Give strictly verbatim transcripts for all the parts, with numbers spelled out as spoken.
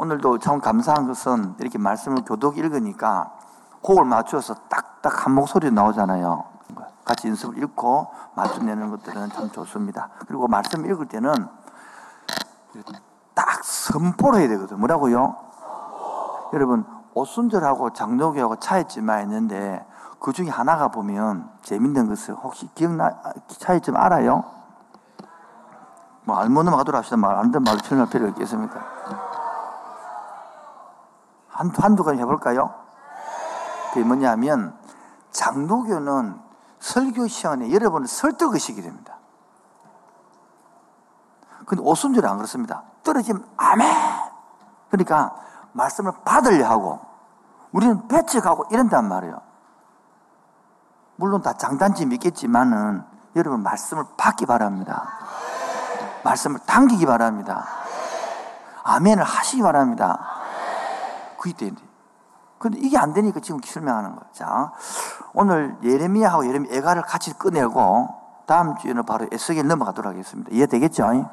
오늘도 참 감사한 것은 이렇게 말씀을 교독 읽으니까 호흡을 맞추어서 딱딱 한 목소리 나오잖아요. 같이 연습을 읽고 맞춰내는 것들은 참 좋습니다. 그리고 말씀 읽을 때는 딱 선포를 해야 되거든요. 뭐라고요? 여러분, 오순절하고 장로교하고 차이점이 있는데 그 중에 하나가 보면 재밌는 것을 혹시 기억나, 차이점 알아요? 뭐, 알못 넘어가도록 합시다. 말, 안 된 말로 표현할 필요 있겠습니까? 한, 한두 가지 해볼까요? 그게 뭐냐면, 장로교는 설교 시간에 여러 번을 설득의식이 됩니다. 근데 오순절은 안 그렇습니다. 떨어지면 아멘! 그러니까, 말씀을 받으려 하고, 우리는 배척하고 이런단 말이에요. 물론 다 장단점이 있겠지만은 여러분 말씀을 받기 바랍니다. 아멘. 말씀을 당기기 바랍니다. 아멘. 아멘을 하시기 바랍니다. 그게 돼야 돼. 근데 이게 안 되니까 지금 설명하는 거예요. 자, 오늘 예레미야하고 예레미야 애가를 같이 꺼내고 다음 주에는 바로 에스겔 넘어가도록 하겠습니다. 이해되겠죠? 네.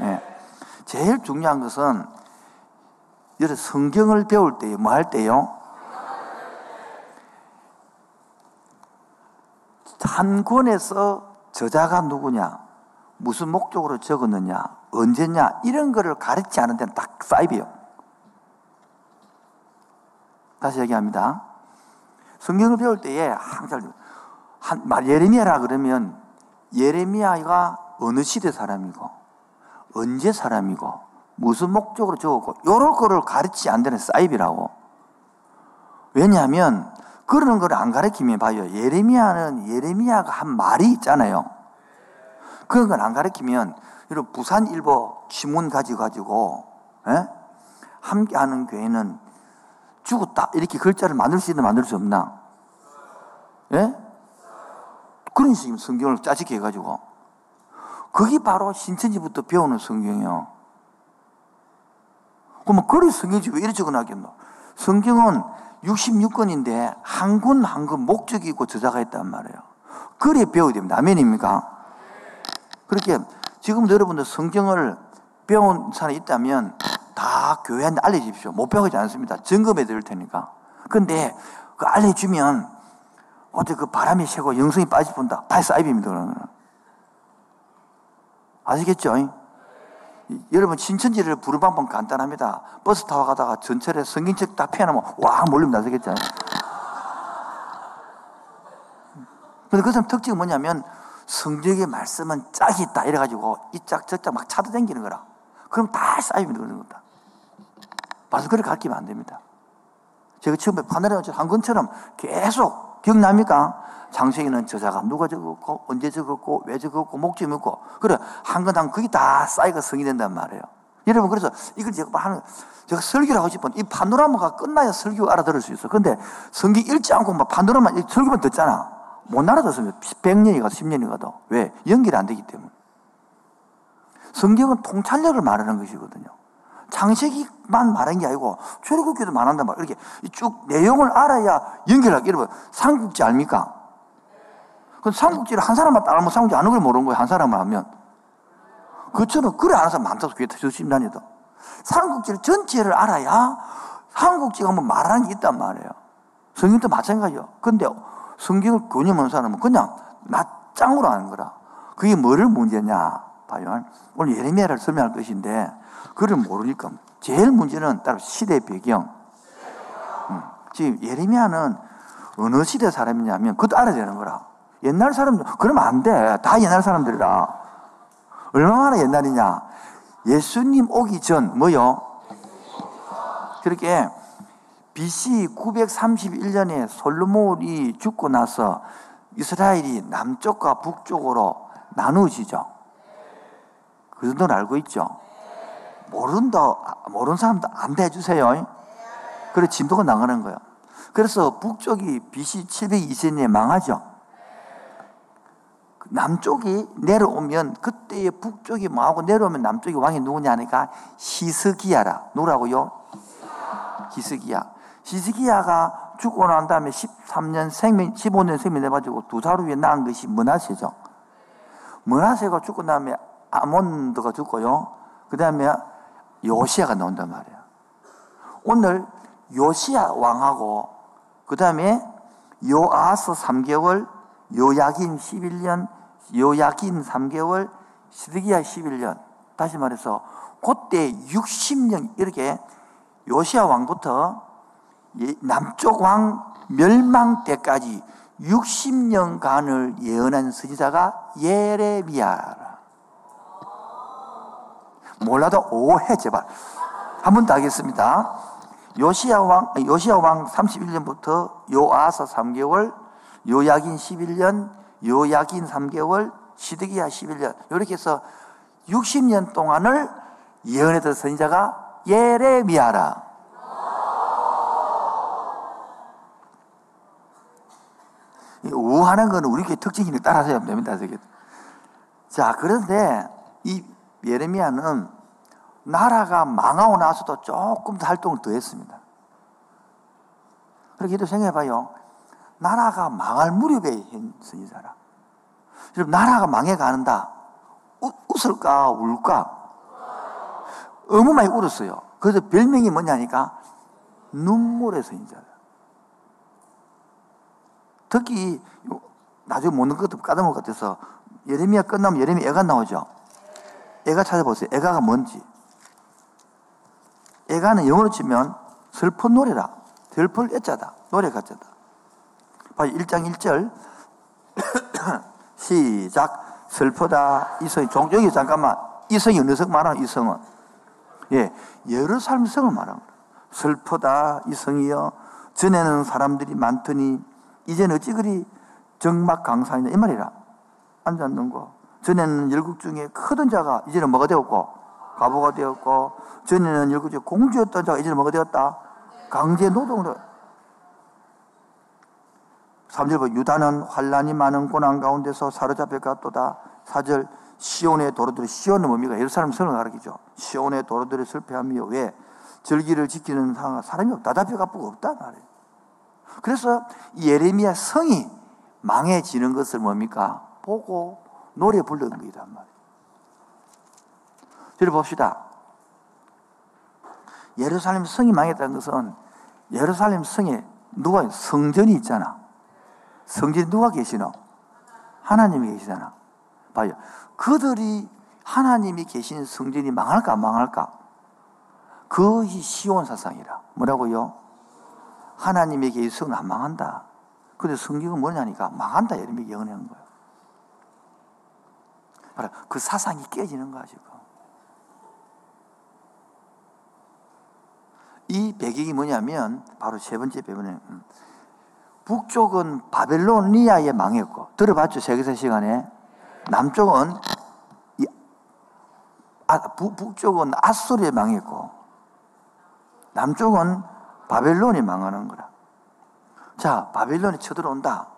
네. 제일 중요한 것은 여러분 성경을 배울 때요, 뭐 할 때요? 한 권에서 저자가 누구냐, 무슨 목적으로 적었느냐, 언제냐, 이런 거를 가르치지 않은 데는 딱 사이비요. 다시 얘기합니다. 성경을 배울 때에 항상 한, 예레미야라 그러면 예레미야가 어느 시대 사람이고 언제 사람이고 무슨 목적으로 적었고 이런 거를 가르치지 않은 데는 사이비라고. 왜냐하면 그런 걸 안 가르치면 봐요. 예레미야는 예레미야가 한 말이 있잖아요. 그런 걸 안 가르치면 여러분 부산일보 지문 가지고 가지고 함께하는 교회는 죽었다 이렇게 글자를 만들 수 있나 만들 수 없나? 에? 그런 식으로 성경을 짜집게 해가지고 그게 바로 신천지부터 배우는 성경이요. 그러면 그런 성경이 왜 이래 적어놨겠노? 성경은 육십육 권인데 한 권 한 권 목적이 있고 저자가 있단 말이에요. 그래 배워야 됩니다. 아멘입니까? 그렇게 지금도 여러분들 성경을 배운 사람이 있다면 다 교회한테 알려주십시오. 못 배우지 않습니다. 점검해 드릴 테니까. 근데 그 알려주면 어떻게 그 바람이 새고 영성이 빠지본다. 다 사이비입니다. 그러면. 아시겠죠? 여러분 신천지를 부르는 방법은 간단합니다. 버스 타고 가다가 전철에 성경책 다 펴놓으면 와 몰립니다. 아시겠죠? 근데 그 사람 특징이 뭐냐면 성경의 말씀은 짝이 있다 이래가지고 이 짝 저 짝 막 차도 당기는 거라. 그럼 다 쌓입니다. 그런 거다. 말씀 그렇게 가르치면 안 됩니다. 제가 처음에 파노라마 한 건처럼 계속 기억납니까? 장세기는 저자가 누가 적었고 언제 적었고 왜 적었고 목적이 있고 그래 한 건 한 그게 다 쌓이고 성이 된단 말이에요. 여러분 그래서 이걸 제가 하는 제가 설교를 하고 싶은 이 파노라마가 끝나야 설교 알아들을 수 있어. 그런데 성경 읽지 않고 막 파노라마 설교만 듣잖아. 못 알아듣습니다. 백 년이 가도 십 년이 가도. 왜? 연결이 안 되기 때문에. 성경은 통찰력을 말하는 것이거든요. 창세기만 말한 게 아니고 출애굽기도 말한단 말이에요. 이렇게 쭉 내용을 알아야 연결하게. 여러분 삼국지 압니까? 그 삼국지를 한 사람만 따라하면 삼국지 아는 걸 모르는 거예요. 한 사람만 하면. 그처럼 그래 아는 사람 많다고 그게 열심히 다니다. 삼국지를 전체를 알아야 삼국지가 뭐 말하는 게 있단 말이에요. 성경도 마찬가지예요. 근데 성경을 교념하는 사람은 그냥 낯짱으로 아는 거라. 그게 뭐를 문제냐 봐요. 오늘 예레미야를 설명할 것인데 그걸 모르니까 제일 문제는 따로 시대 배경. 음. 지금 예레미야는 어느 시대 사람이냐면 그것도 알아야 되는 거라. 옛날 사람들, 그러면 안 돼. 다 옛날 사람들이라. 얼마나 옛날이냐. 예수님 오기 전, 뭐요? 그렇게 비씨 구백삼십일 년에 솔로몬이 죽고 나서 이스라엘이 남쪽과 북쪽으로 나누어지죠. 그 정도는 알고 있죠. 모른다, 모르는 사람도 안 돼 주세요. 그래서 진도가 나가는 거예요. 그래서 북쪽이 비씨 칠백이십 년에 망하죠. 남쪽이 내려오면 그때의 북쪽이 망하고 내려오면 남쪽이 왕이 누구냐 하니까 히스기야라. 누구라고요? 히스기야. 히스기야가 죽고 난 다음에 십삼 년 생명, 십오 년 생명해가지고 두 살 후에 낳은 것이 므낫세죠. 므낫세가 죽고 난 다음에 아몬드가 죽고요. 그 다음에 요시야가 나온단 말이야. 오늘 요시야 왕하고 그 다음에 요아스 삼 개월, 요야긴 십일 년, 요야긴 삼 개월, 시드기야 십일 년, 다시 말해서 그때 육십 년, 이렇게 요시야 왕부터 남쪽 왕 멸망 때까지 육십 년간을 예언한 선지자가 예레미야. 몰라도 오해 제발 한 번 더 하겠습니다. 요시야 왕, 요시야 왕 삼십일 년부터 요아사 삼 개월, 요야긴 십일 년, 요야긴 삼 개월, 시드기야 십일 년, 이렇게 해서 육십 년 동안을 예언했던 선지자가 예레미야라. 우하는 건 우리 교회 특징이니 따라서 하면 됩니다. 자, 그런데 이 예레미야는 나라가 망하고 나서도 조금 더 활동을 더 했습니다. 그렇게 생각해봐요. 나라가 망할 무렵에 한 선지자라. 여러분, 나라가 망해가는다. 우, 웃을까 울까? 너무 많이 울었어요. 그래서 별명이 뭐냐니까 눈물의 선지자라. 특히 나중에 못 넣은 것도 까먹을 것 같아서 예레미야 끝나면 예레미야 애가 나오죠. 애가 찾아보세요. 애가가 뭔지. 애가는 영어로 치면 슬픈 노래라. 슬플 애자다. 노래 가짜다. 바로 일 장 일 절. 시작. 슬프다. 이성이. 종종이 잠깐만. 이성이 어느 성 말하는 이성은? 예. 예루살렘 성을 말하는 거예요. 슬프다. 이성이여. 전에는 사람들이 많더니 이제는 어찌 그리 정막강산이냐 이 말이라. 앉았는 거. 전에는 열국 중에 크던 자가 이제는 뭐가 되었고? 과부가 되었고, 전에는 열국 중에 공주였던 자가 이제는 뭐가 되었다? 강제 노동으로. 삼 절 보면 유다는 환란이 많은 고난 가운데서 사로잡혀 갔도다. 사 절 시온의 도로들의, 시온은 뭡니까? 예루살렘 성을 가리키죠. 시온의 도로들의 슬퍼함이여. 왜? 절기를 지키는 사람이 없다. 답해가 없다 말이에요. 그래서 예레미야 성이 망해지는 것을 뭡니까? 보고 노래 부르는 거이란 말이에요. 저를 봅시다. 예루살렘 성이 망했다는 것은 예루살렘 성에 누가 성전이 있잖아. 성전에 누가 계시노? 하나님이 계시잖아. 봐요. 그들이 하나님이 계신 성전이 망할까 안 망할까? 그것이 시온 사상이라. 뭐라고요? 하나님이 계신 성은 안 망한다. 근데 성경은 뭐냐니까 망한다 예레미야 예언한 거예요. 그 사상이 깨지는 거야 지금. 이 배경이 뭐냐면 바로 세 번째 배경은 북쪽은 바벨로니아에 망했고, 들어봤죠? 세계사 시간에. 남쪽은 이, 아, 부, 북쪽은 아수르에 망했고 남쪽은 바벨론이 망하는 거라. 자, 바벨론이 쳐들어온다.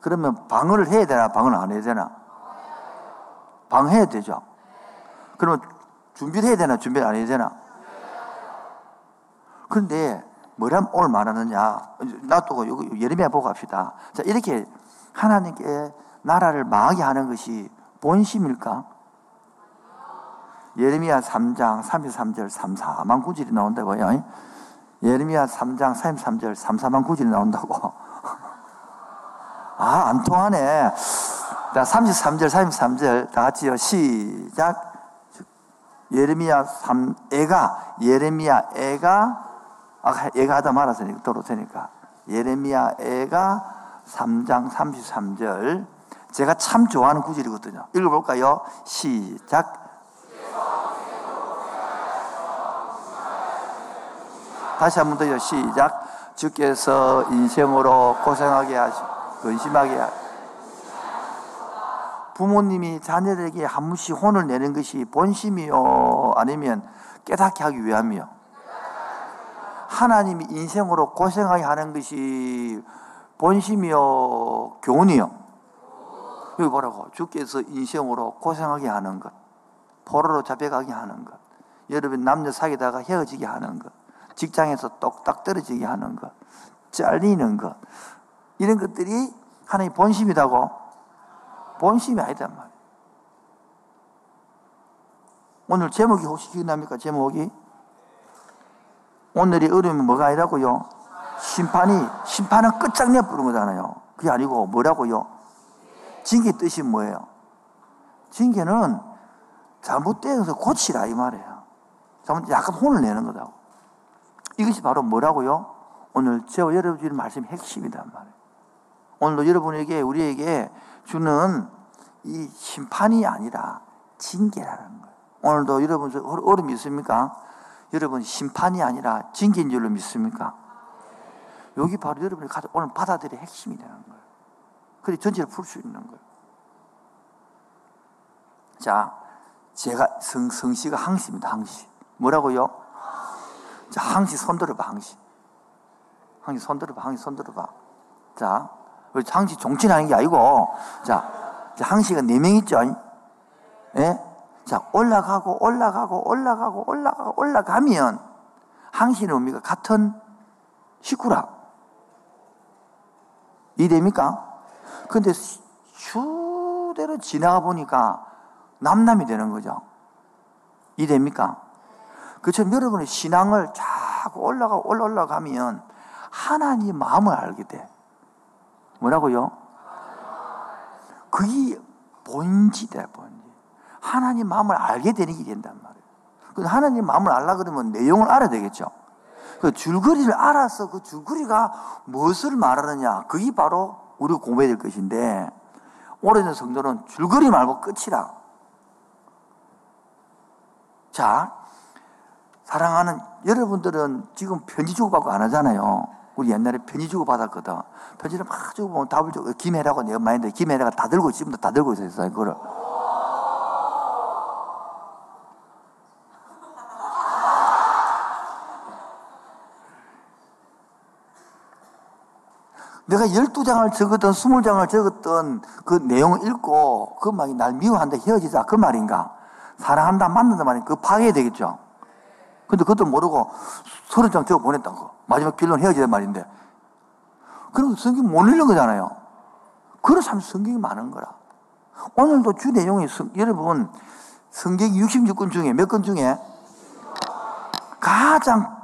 그러면 방어를 해야 되나 방어를 안 해야 되나? 방해해야 되죠. 그러면 준비를 해야 되나 준비를 안 해야 되나? 그런데 뭐라면 오늘 말하느냐, 놔두고 예레미야 보고 갑시다. 자, 이렇게 하나님께 나라를 망하게 하는 것이 본심일까? 예레미야 삼 장 삼십삼 절 삼십사만 구절이 나온다고요. 예레미야 삼 장 삼십삼 절 삼십사만 구절이 나온다고. 아, 안 통하네. 자, 삼십삼 절, 삼십삼 절 다 같이요. 시작. 예레미야 삼, 애가, 예레미야 애가, 아, 애가 하다 말았으니까, 또 놓으니까. 예레미야 애가 삼 장 삼십삼 절. 제가 참 좋아하는 구절이거든요. 읽어볼까요? 시작. 다시 한 번 더요. 시작. 주께서 인생으로 고생하게 하시고, 근심하게 하시고, 부모님이 자녀들에게 한 번씩 혼을 내는 것이 본심이요 아니면 깨닫게 하기 위함이요? 하나님이 인생으로 고생하게 하는 것이 본심이요 교훈이요? 여기 보라고. 주께서 인생으로 고생하게 하는 것, 포로로 잡혀가게 하는 것, 여러분 남녀 사귀다가 헤어지게 하는 것, 직장에서 똑딱 떨어지게 하는 것, 잘리는 것, 이런 것들이 하나님의 본심이라고? 본심이 아니단 말이에요. 오늘 제목이 혹시 기억납니까? 제목이 오늘이 어려움이 뭐가 아니라고요? 심판이, 심판은 끝장내 부른 거잖아요. 그게 아니고 뭐라고요? 징계 뜻이 뭐예요? 징계는 잘못돼서 고치라 이 말이에요. 잘못 약간 혼을 내는 거다고. 이것이 바로 뭐라고요? 오늘 제가 여러분들이 말씀의 핵심이란 말이에요. 오늘도 여러분에게 우리에게 주는 이 심판이 아니라 징계라는 거예요. 오늘도 여러분 어려움이 있습니까? 여러분 심판이 아니라 징계인 줄로 믿습니까? 여기 바로 여러분이 오늘 받아들일 핵심이라는 거예요. 그래서 전체를 풀 수 있는 거예요. 자, 제가 성, 성씨가 항시입니다. 항시. 뭐라고요? 자, 항시 손 들어봐. 항시. 항시 손 들어봐. 항시 손 들어봐. 자, 우리 항시 종친하는 게 아니고, 자, 항시가 네 명 있죠? 예? 자, 올라가고, 올라가고, 올라가고, 올라가고, 올라가면 항시는 의미가 같은 식구라. 이해됩니까? 근데 수대로 지나가 보니까 남남이 되는 거죠. 이해됩니까? 그처럼 여러분의 신앙을 자꾸 올라가고 올라가면 하나님의 마음을 알게 돼. 뭐라고요? 그게 본질이야, 본질. 하나님의 마음을 알게 되는 게 된단 말이에요. 근데 하나님의 마음을 알라 그러면 내용을 알아야 되겠죠. 그 줄거리를 알아서 그 줄거리가 무엇을 말하느냐, 그게 바로 우리가 공부해야 될 것인데, 오래된 성도는 줄거리 말고 끝이라. 자, 사랑하는 여러분들은 지금 편지 주고받고 안 하잖아요. 우리 옛날에 편지 주고받았거든. 편지를 막 주고받으면 답을 주고, 김혜라고 내가 많이 했는데, 김혜라가 다 들고, 지금도 다 들고 있었어요, 그거를. 내가 열두 장을 적었던 스무 장을 적었던 그 내용을 읽고 그 말이 날 미워한다 헤어지자 그 말인가, 사랑한다 만난다 말인가, 그거 파괴해야 되겠죠. 근데 그것도 모르고 서른 장 적어 보냈던 거 마지막 결론 헤어지자 말인데, 그럼 성경 못 읽는 거잖아요. 그런 참 성경이 많은 거라. 오늘도 주 내용이 성, 여러분 성경 육십육 권 중에 몇 권 중에 가장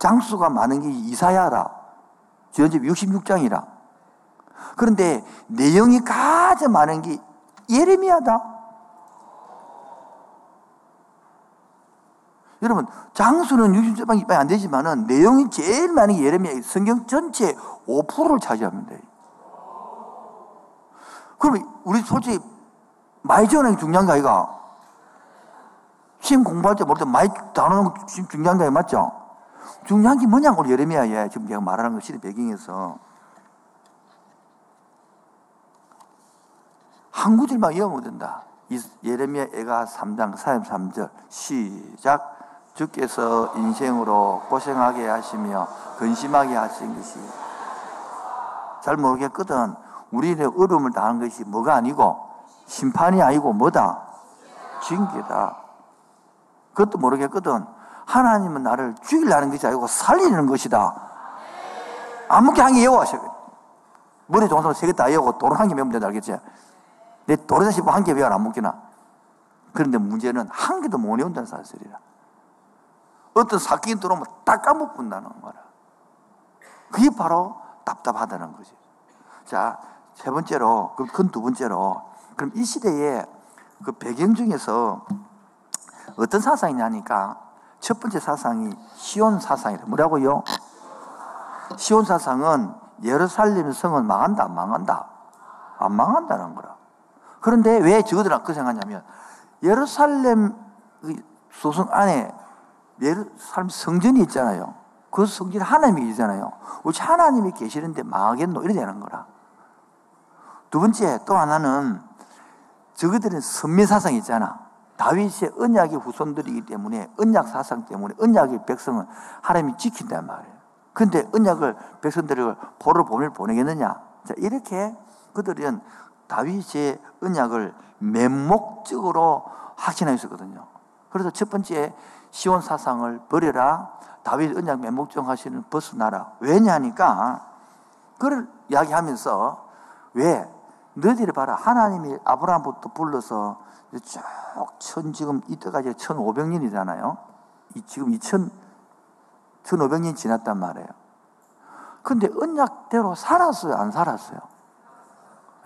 장수가 많은 게 이사야라. 전집 육십육 장이라. 그런데 내용이 가장 많은 게 예레미야다. 여러분, 장수는 육십 장밖에 안 되지만은 내용이 제일 많은 게 예레미야. 성경 전체 오 퍼센트를 차지합니다. 그럼 우리 솔직히 많이 전하는 게 중요한 거 아이가? 지금 공부할 때 모르겠다. 많이 다루는 게 중요한 거 아이가? 맞죠? 중요한 게 뭐냐고, 우리 예레미야에 지금 내가 말하는 것 시대 배경에서 한 구절만 외우면 된다. 예레미야 애가 삼 장 사십삼 절 시작. 주께서 인생으로 고생하게 하시며 근심하게 하신 것이, 잘 모르겠거든. 우리의 어려움을 당한 것이 뭐가 아니고 심판이 아니고 뭐다? 징계다. 그것도 모르겠거든. 하나님은 나를 죽이려는 것이 아니고 살리는 것이다. 아무렇게 한 개 외워하셔야 돼. 머리 좋은 사람 세 개 다 외우고 도로 한 개 외우면 된다. 알겠지? 내 도로 다시 한 개 외워라. 안 묶이나. 그런데 문제는 한 개도 못 외운다는 사실이라. 어떤 사기인 들어오면 딱 까먹는다는 거라. 그게 바로 답답하다는 거지. 자, 세 번째로, 그건 두 번째로, 그럼 이 시대의 그 배경 중에서 어떤 사상이냐니까, 첫 번째 사상이 시온 사상이라. 뭐라고요? 시온 사상은 예루살렘 성은 망한다, 안 망한다? 안 망한다는 거라. 그런데 왜 저들은 그렇게 생각하냐면, 예루살렘 소성 안에 예루살렘 성전이 있잖아요. 그 성전이 하나님이 계시잖아요. 우리 하나님이 계시는데 망하겠노? 이래 되는 거라. 두 번째 또 하나는, 저들은 선민 사상이 있잖아. 다윗의 언약의 후손들이기 때문에, 언약 사상 때문에 언약의 백성은 하나님이 지킨단 말이에요. 그런데 언약을 백성들을 포로 보낼 보내겠느냐? 자, 이렇게 그들은 다윗의 언약을 맹목적으로 확신하고 있었거든요. 그래서 첫 번째 시온 사상을 버려라. 다윗 언약 맹목적 하시는 벗어나라. 왜냐니까 그걸 이야기하면서, 왜 너희들이 봐라, 하나님이 아브라함부터 불러서 쭉 천, 지금 이때까지 천오백 년이잖아요. 지금 이천 천오백 년 지났단 말이에요. 근데 언약대로 살았어요? 안 살았어요?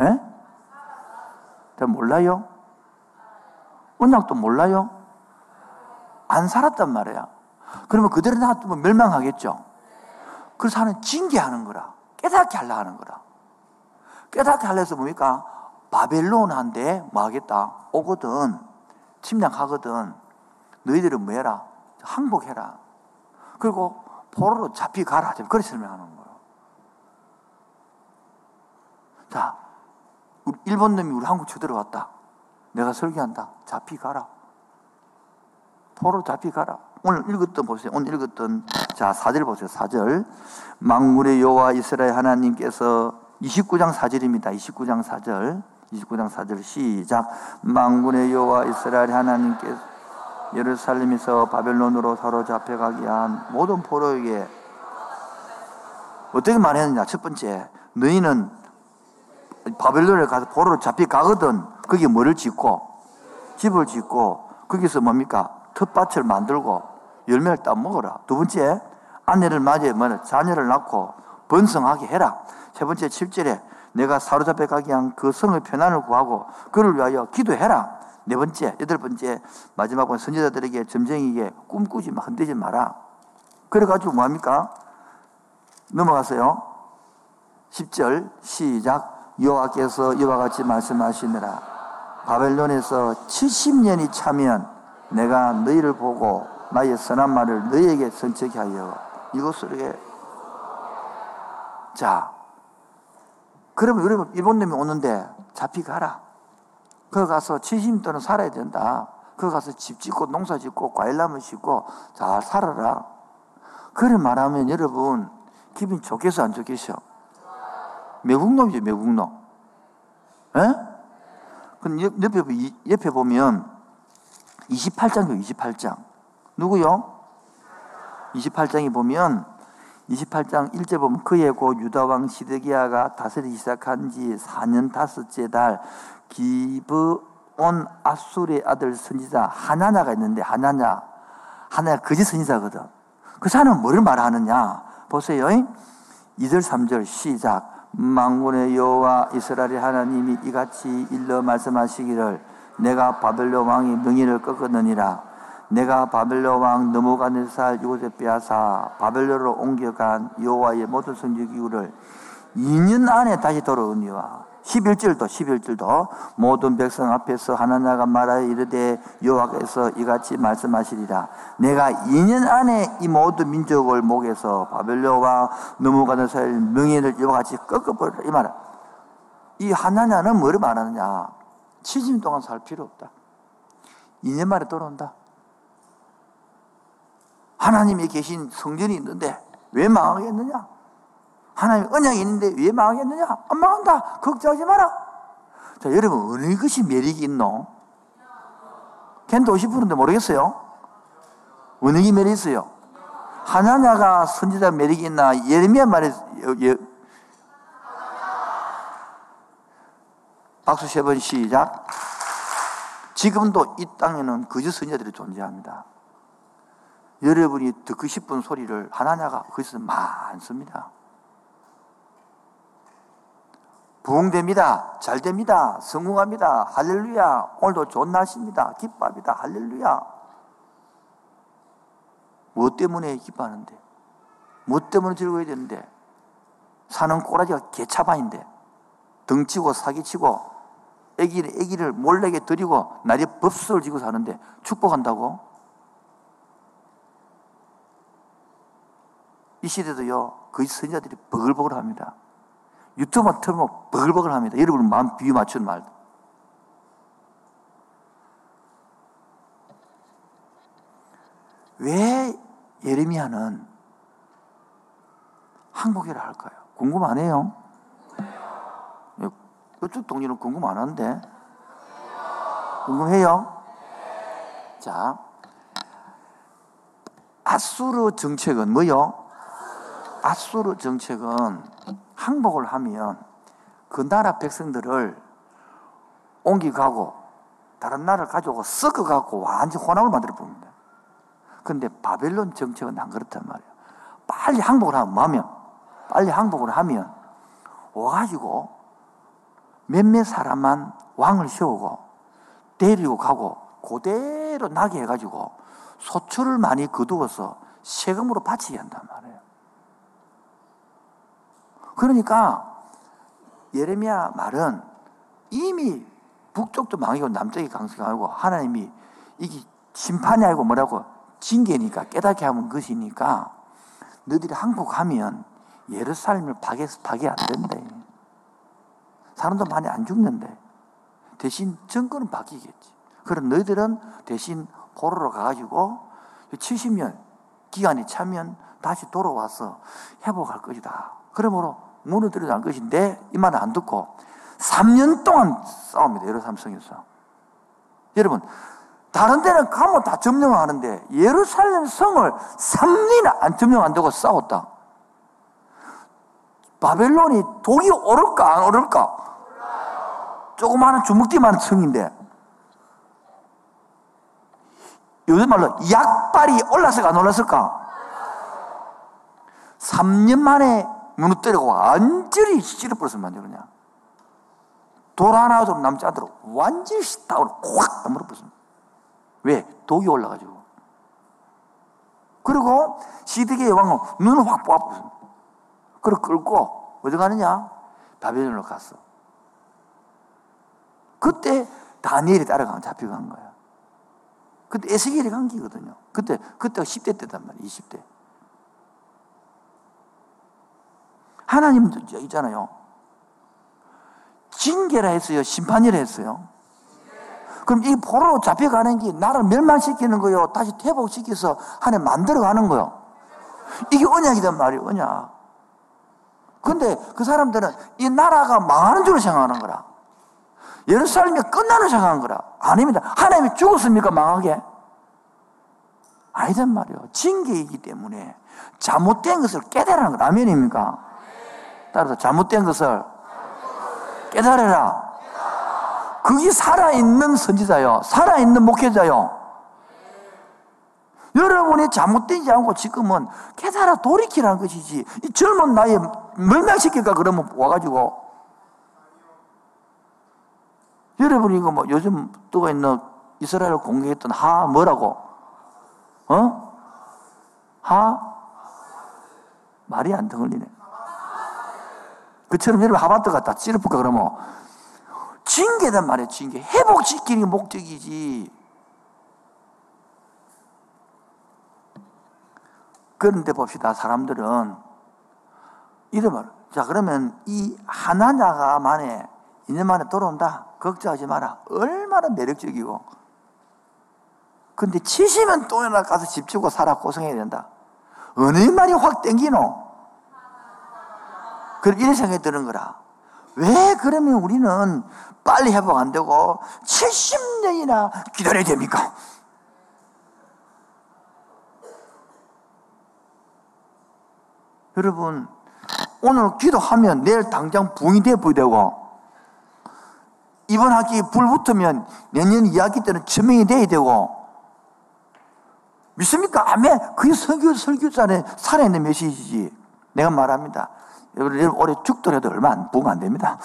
예? 잘 몰라요? 언약도 몰라요? 안 살았단 말이야. 그러면 그대로 놔두면 멸망하겠죠? 그래서 하나님 징계하는 거라. 깨닫게 하려 하는 거라. 깨닫게 하려 해서 뭡니까? 바벨론한테 뭐 하겠다? 오거든. 침략하거든. 너희들은 뭐 해라? 항복해라. 그리고 포로로 잡히가라. 그렇게 설명하는 거예요. 자, 우리 일본 놈이 우리 한국 쳐들어 왔다. 내가 설교한다. 잡히가라. 포로 잡히가라. 오늘 읽었던 보세요. 오늘 읽었던 자 사 절 보세요. 사 절 만군의 여호와 이스라엘 하나님께서 이십구 장 사 절입니다. 이십구 장 사 절 이십구 장 사 절 시작. 만군의 여호와 이스라엘 하나님께서 예루살렘에서 바벨론으로 사로잡혀가게 한 모든 포로에게 어떻게 말했느냐. 첫 번째, 너희는 바벨론에 가서 포로로 잡혀가거든. 거기에 뭐를 짓고? 집을 짓고 거기서 뭡니까? 텃밭을 만들고 열매를 따먹어라. 두 번째, 아내를 맞이해 자녀를 낳고 번성하게 해라. 세 번째, 칠 절에 내가 사로잡혀가게 한 그 성의 편안을 구하고 그를 위하여 기도해라. 네 번째, 여덟 번째, 마지막은 선지자들에게 점쟁이에게 꿈꾸지 마, 흔들지 마라. 그래가지고 뭐합니까? 넘어가세요. 십 절 시작. 여호와께서 이와 같이 말씀하시느라 바벨론에서 칠십 년이 차면 내가 너희를 보고 나의 선한 말을 너희에게 선척히 하여 이것으로 해. 자, 그러면 여러분 일본 놈이 오는데 잡히가라. 거기 가서 칠십 년도는 살아야 된다. 거기 가서 집 짓고 농사 짓고 과일나무 심고 잘 살아라. 그런 말하면 여러분 기분 좋겠어 안 좋겠어? 매국노이죠, 매국노. 예? 근데 옆에, 옆에 보면 이십팔 장이요, 이십팔 장. 누구요? 이십팔 장에 보면 이십팔 장 일 절 보면 그해 곧 유다왕 시드기야가 다스리기 시작한 지 사 년 다섯째 달 기브온 아수르의 아들 선지자 하나냐가 있는데 하나냐 하나냐 거짓 선지자거든. 그 사람은 뭐를 말하느냐 보세요. 이 절 삼 절 시작. 만군의 여호와 이스라엘의 하나님이 이같이 일러 말씀하시기를 내가 바벨론 왕의 명의를 꺾었느니라. 내가 바벨론 왕 넘어가는 살 이곳에 빼앗아 바벨론으로 옮겨간 여호와의 모든 성지기구를 이 년 안에 다시 돌아오니와 십일 절도 십일 절도 모든 백성 앞에서 하나냐가 말하여 이르되 여호와께서 이같이 말씀하시리라. 내가 이 년 안에 이 모든 민족을 목에서 바벨론과 넘어가는 사이 명예를 이와 같이 꺾어버리라. 이 말이야. 이 하나냐는 뭐를 말하느냐. 칠십 년 동안 살 필요 없다. 이 년 만에 돌아온다. 하나님이 계신 성전이 있는데 왜 망하겠느냐. 하나님의 언약이 있는데 왜 망하겠느냐? 안 망한다. 걱정하지 마라. 자, 여러분 어느 것이 매력이 있노? 걘도 오십 퍼센트인데 모르겠어요? 어느 게 매력이 있어요? 하나냐가 선지자 매력이 있나? 예레미야 말에 예. 박수 세 번 시작. 지금도 이 땅에는 거짓 선지자들이 존재합니다. 여러분이 듣고 싶은 소리를 하나냐가 거기서 많습니다. 부흥됩니다. 잘됩니다. 성공합니다. 할렐루야. 오늘도 좋은 날씨입니다. 기뻐합니다. 할렐루야. 뭐 때문에 기뻐하는데? 뭐 때문에 즐거워야 되는데? 사는 꼬라지가 개차반인데 등치고 사기치고 애기를, 애기를 몰래게 드리고 날이 법석을 지고 사는데 축복한다고? 이 시대도요 거짓 선지자들이 버글버글합니다. 유튜브만 틀면 버글버글합니다. 여러분 마음 비유 맞추는 말. 왜 예레미야는 항복이라 할까요? 궁금 안 해요? 이쪽 동료는 궁금 안 한데 궁금해요? 자, 아수르 정책은 뭐요? 아수르 정책은 항복을 하면 그 나라 백성들을 옮기가고 다른 나라를 가져오고 섞어가고 완전히 혼합을 만들어 봅니다. 그런데 바벨론 정책은 안 그렇단 말이에요. 빨리 항복을 하면, 빨리 항복을 하면 와가지고 몇몇 사람만 왕을 세우고 데리고 가고 그대로 나게 해가지고 소출을 많이 거두어서 세금으로 바치게 한단 말이에요. 그러니까 예레미야 말은 이미 북쪽도 망하고 남쪽이 강성하고 하나님이 이게 심판이 아니고 뭐라고 징계니까 깨닫게 하는 것이니까 너희들이 항복하면 예루살렘을 파괴해서 파괴 안 된대. 사람도 많이 안 죽는데 대신 정권은 바뀌겠지. 그럼 너희들은 대신 포로로 가가지고 칠십 년 기간이 차면 다시 돌아와서 회복할 것이다. 그러므로 무너뜨리지 않을 것인데 이 말을 안 듣고 삼 년 동안 싸웁니다. 예루살렘 성에서. 여러분, 다른 데는 가면 다 점령하는데 예루살렘 성을 삼 년 안 점령 안 되고 싸웠다. 바벨론이 독이 오를까 안 오를까? 조그마한 주먹기만한 성인데 요즘 말로 약발이 올랐을까 안 올랐을까? 삼 년 만에 무너뜨리고 완전히 찌르버렸으면 그냥 돌 하나 좀 남지 않도록 완전히 식탁으로 확 물어버렸습니다. 왜? 독이 올라가지고. 그리고 시드기의 왕은 눈을 확 뽑아버렸습니다. 그리고 끌고 어디 가느냐? 바벨론으로 갔어. 그때 다니엘이 따라가면 잡혀간 거야. 그때 에스겔이 감기거든요. 그때, 그때가 십 대 때단 말이에요. 이십 대. 하나님도 있잖아요. 징계라 했어요? 심판이라 했어요? 그럼 이 포로로 잡혀가는 게 나를 멸망시키는 거요? 다시 퇴복시켜서 하나님 만들어가는 거요? 이게 언약이단 말이에요. 언약. 근데 그 사람들은 이 나라가 망하는 줄을 생각하는 거라. 예루살렘이 끝나는 생각하는 거라. 아닙니다. 하나님이 죽었습니까? 망하게? 아니단 말이에요. 징계이기 때문에 잘못된 것을 깨달으라는 거라. 아멘입니까? 따라서 잘못된 것을 깨달아라. 그게 살아있는 선지자요. 살아있는 목회자요. 여러분이 잘못되지 않고 지금은 깨달아 돌이키라는 것이지 이 젊은 나이에 멸망시킬까 그러면 와가지고 여러분이 이거 뭐 요즘 뜨고 있는 이스라엘 공격했던 하 뭐라고? 어? 하? 말이 안 들리네. 그처럼 여러분 하마트 같다 찌르볼까 그러면 징계단 말이에요. 징계. 회복시키는 게 목적이지. 그런데 봅시다. 사람들은 이름을 자 그러면 이 하나냐가 만에 이 년 만에 돌아온다. 걱정하지 마라. 얼마나 매력적이고. 그런데 칠십 년 동안 가서 집 주고 살아 고생해야 된다. 어느 말이 확 땡기노? 그럼 이런 생각이 드는 거라. 왜 그러면 우리는 빨리 회복 안 되고 칠십 년이나 기다려야 됩니까? 여러분 오늘 기도하면 내일 당장 붕이 되어버리고 이번 학기 불 붙으면 내년 이 학기 때는 천명이 돼야 되고 믿습니까? 아멘. 그게 설교, 설교자의 살아있는 메시지지. 내가 말합니다. 여러분, 여러분 올해 죽더라도 얼마 안 붕 안 됩니다.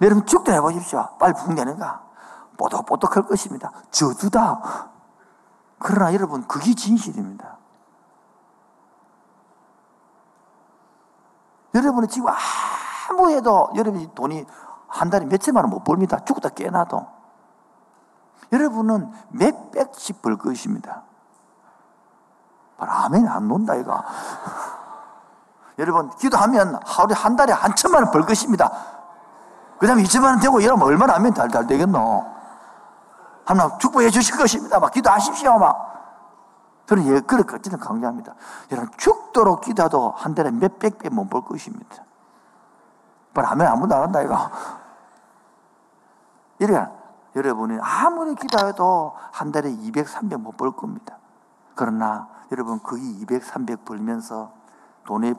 여러분 죽더라 해보십시오. 빨리 붕 되는가? 뽀득뽀득할 것입니다. 저주다. 그러나 여러분 그게 진실입니다. 여러분은 지금 아무 해도 여러분이 돈이 한 달에 몇 천만 원 못 벌입니다. 죽었다 깨어나도. 여러분은 몇 백씩 벌 것입니다. 바로 아멘 안 논다 이거. 여러분 기도하면 하루에 한 달에 한 천만 원 벌 것입니다. 그 다음에 이천만 원 되고 여러분 얼마나 하면 달달 되겠노. 하나님 축복해 주실 것입니다. 막 기도하십시오 막. 저는 예, 그렇게까지는 강조합니다. 여러분, 죽도록 기도도 한 달에 몇백 배 못 벌 것입니다. 뭐, 하면 아무도 안 한다, 이거. 이래, 여러분이 아무리 기도해도 한 달에 이백, 삼백 못 벌 겁니다. 그러나, 여러분, 거기 이백, 삼백 벌면서 돈의,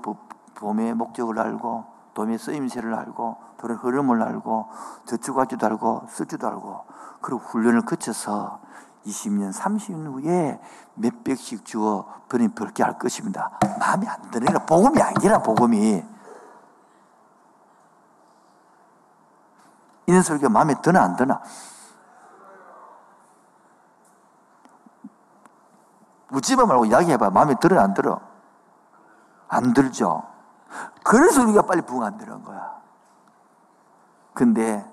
범의 목적을 알고, 돈의 쓰임새를 알고, 돈의 흐름을 알고, 저축할 줄도 알고, 쓸 줄도 알고, 그리고 훈련을 거쳐서 이십 년, 삼십 년 후에 몇 백씩 주어 번이 벌게 할 것입니다. 마음에 안 드니라. 복음이 아니라, 복음이. 이런 설교 마음에 드나 안 드나? 묻지마 말고 이야기해봐. 마음에 들어 안 들어? 안 들죠. 그래서 우리가 빨리 부흥 안 되는 거야. 근데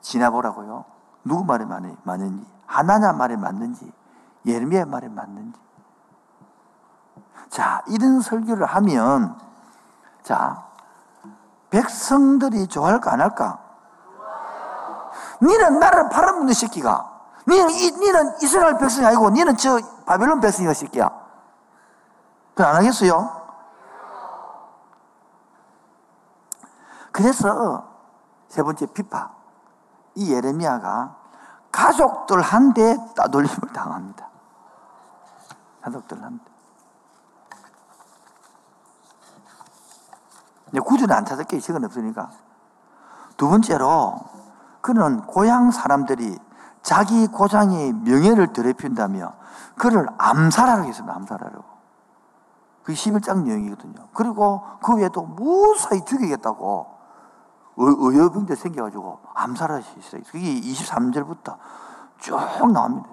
지나보라고요. 누구 말이 맞는지, 하나냐 말이 맞는지, 예레미야 말이 맞는지. 자, 이런 설교를 하면, 자, 백성들이 좋아할까 안 할까? 니는 나를 팔아먹는 새끼가, 니는, 이, 니는 이스라엘 백성이 아니고 니는 저 바벨론 백성이가 새끼야. 그걸 안 하겠어요? 그래서 세 번째 비파, 이 예레미야가 가족들한테 따돌림을 당합니다. 가족들한테. 근데 구주는 안 찾았겠지, 시간 없으니까. 두 번째로, 그는 고향 사람들이 자기 고장의 명예를 더럽힌다며 그를 암살하라고 했습니다. 암살하라고. 그게 십일 장 내용이거든요. 그리고 그 외에도 무사히 죽이겠다고 의협병들 생겨가지고 암살하기 시작했어요. 그게 이십삼 절부터 쭉 나옵니다.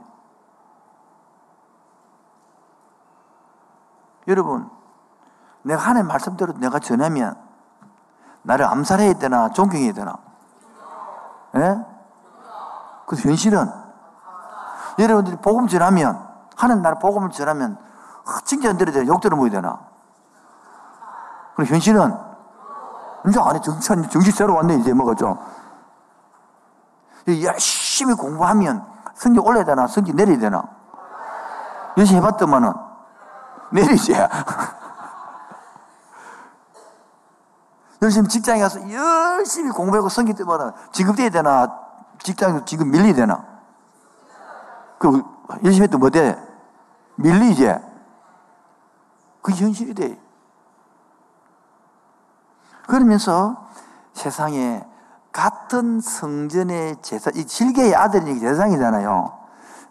여러분, 내가 하나님 말씀대로 내가 전하면 나를 암살해야 되나 존경해야 되나? 예? 그 현실은 여러분들이 복음 전하면, 하나님 나라 복음을 전하면 칭찬 들어야 되나 욕 들어야 되나? 그리고 현실은 이제 안에 정신, 정신 새로 왔네, 이제 뭐가 좀. 열심히 공부하면 성적 올려야 되나, 성적 내려야 되나? 열심히 해봤더만은, 내리지. 열심히 직장에 가서 열심히 공부하고 성적 때문에 지급돼야 되나, 직장에서 지금 밀려야 되나? 그, 열심히 해도 뭐 돼? 밀리지. 그게 현실이 돼. 그러면서 세상에 같은 성전의 제사, 이 질개의 아들이 제사장이잖아요.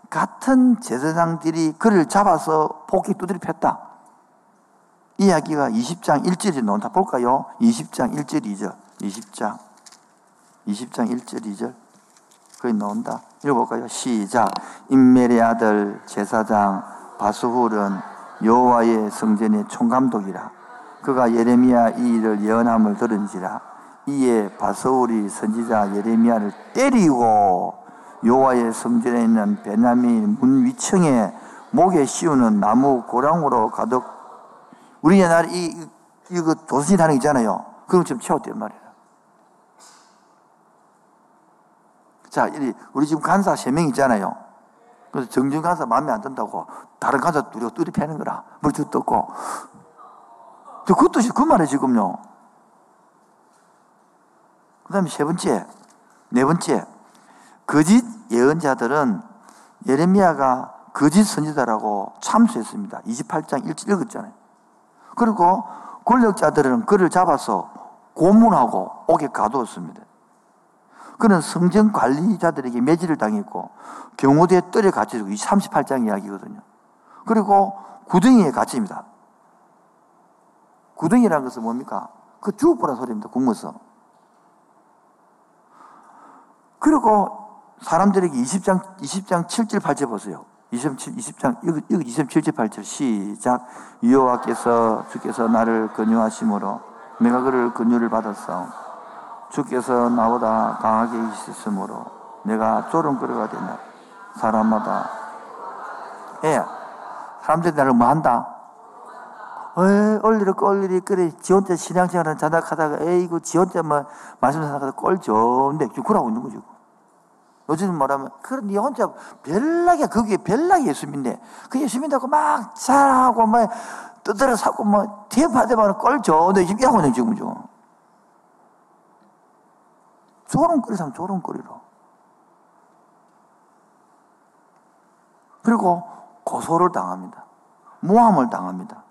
같은 제사장들이 그를 잡아서 폭히 두드려 팼다. 이 이야기가 이십 장 일 절이 나온다. 볼까요? 이십 장 일 절 이 절. 이십 장. 이십 장 일 절 이 절. 거기 나온다. 읽어볼까요? 시작. 임멜의 아들 제사장 바스훌은 여호와의 성전의 총감독이라. 그가 예레미야 이 일을 예언함을 들은지라. 이에 바스훌이 선지자 예레미야를 때리고 여호와의 성전에 있는 베냐민 문 위층에 목에 씌우는 나무 고랑으로 가득. 우리나라 이 이거 도선이 하는 거 있잖아요. 그런 것 좀 채웠단 말이야. 자, 우리 지금 간사 세 명 있잖아요. 그래서 정준 간사 마음에 안 든다고 다른 간사 우리가 뚜리 패는 거라 물도 뜯고. 그 뜻이 그 말이에요, 지금요. 그 다음에 세 번째, 네 번째. 거짓 예언자들은 예레미야가 거짓 선지자라고 참수했습니다. 이십팔 장 일 절 읽었잖아요. 그리고 권력자들은 그를 잡아서 고문하고 옥에 가두었습니다. 그는 성전 관리자들에게 매질을 당했고 경호대에 떨에 갇혀지고, 이 삼십팔 장 이야기거든요. 그리고 구덩이에 갇힙니다. 구덩이라는 것은 뭡니까? 그 죽어보라 소리입니다. 굶어서. 그리고 사람들에게 이십 장, 이십 장 칠 절 팔 절 보세요. 이십 장, 이십칠 절 팔 절 시작. 여호와께서 주께서 나를 권유하심으로 내가 그를 권유를 받았어. 주께서 나보다 강하게 있으므로 내가 조롱거리가 되나. 사람마다. 예. 사람들이 나를 뭐 한다? 에이, 얼리로 꼴리리, 그래, 지 혼자 신앙생활을 자작하다가, 에이구, 지 혼자 뭐, 말씀 전하다가 꼴 좋은데, 그러고 있는 거죠. 요즘 뭐라면, 그래, 니 혼자 별나게, 거기에 별나게 예수 믿네. 그 예수 믿다고 막 잘하고, 막, 떠들어 사고, 뭐, 대파대파는 꼴 좋은데, 이러고 있는 지금 좀. 조롱거리상 조롱거리로. 그리고 고소를 당합니다. 모함을 당합니다.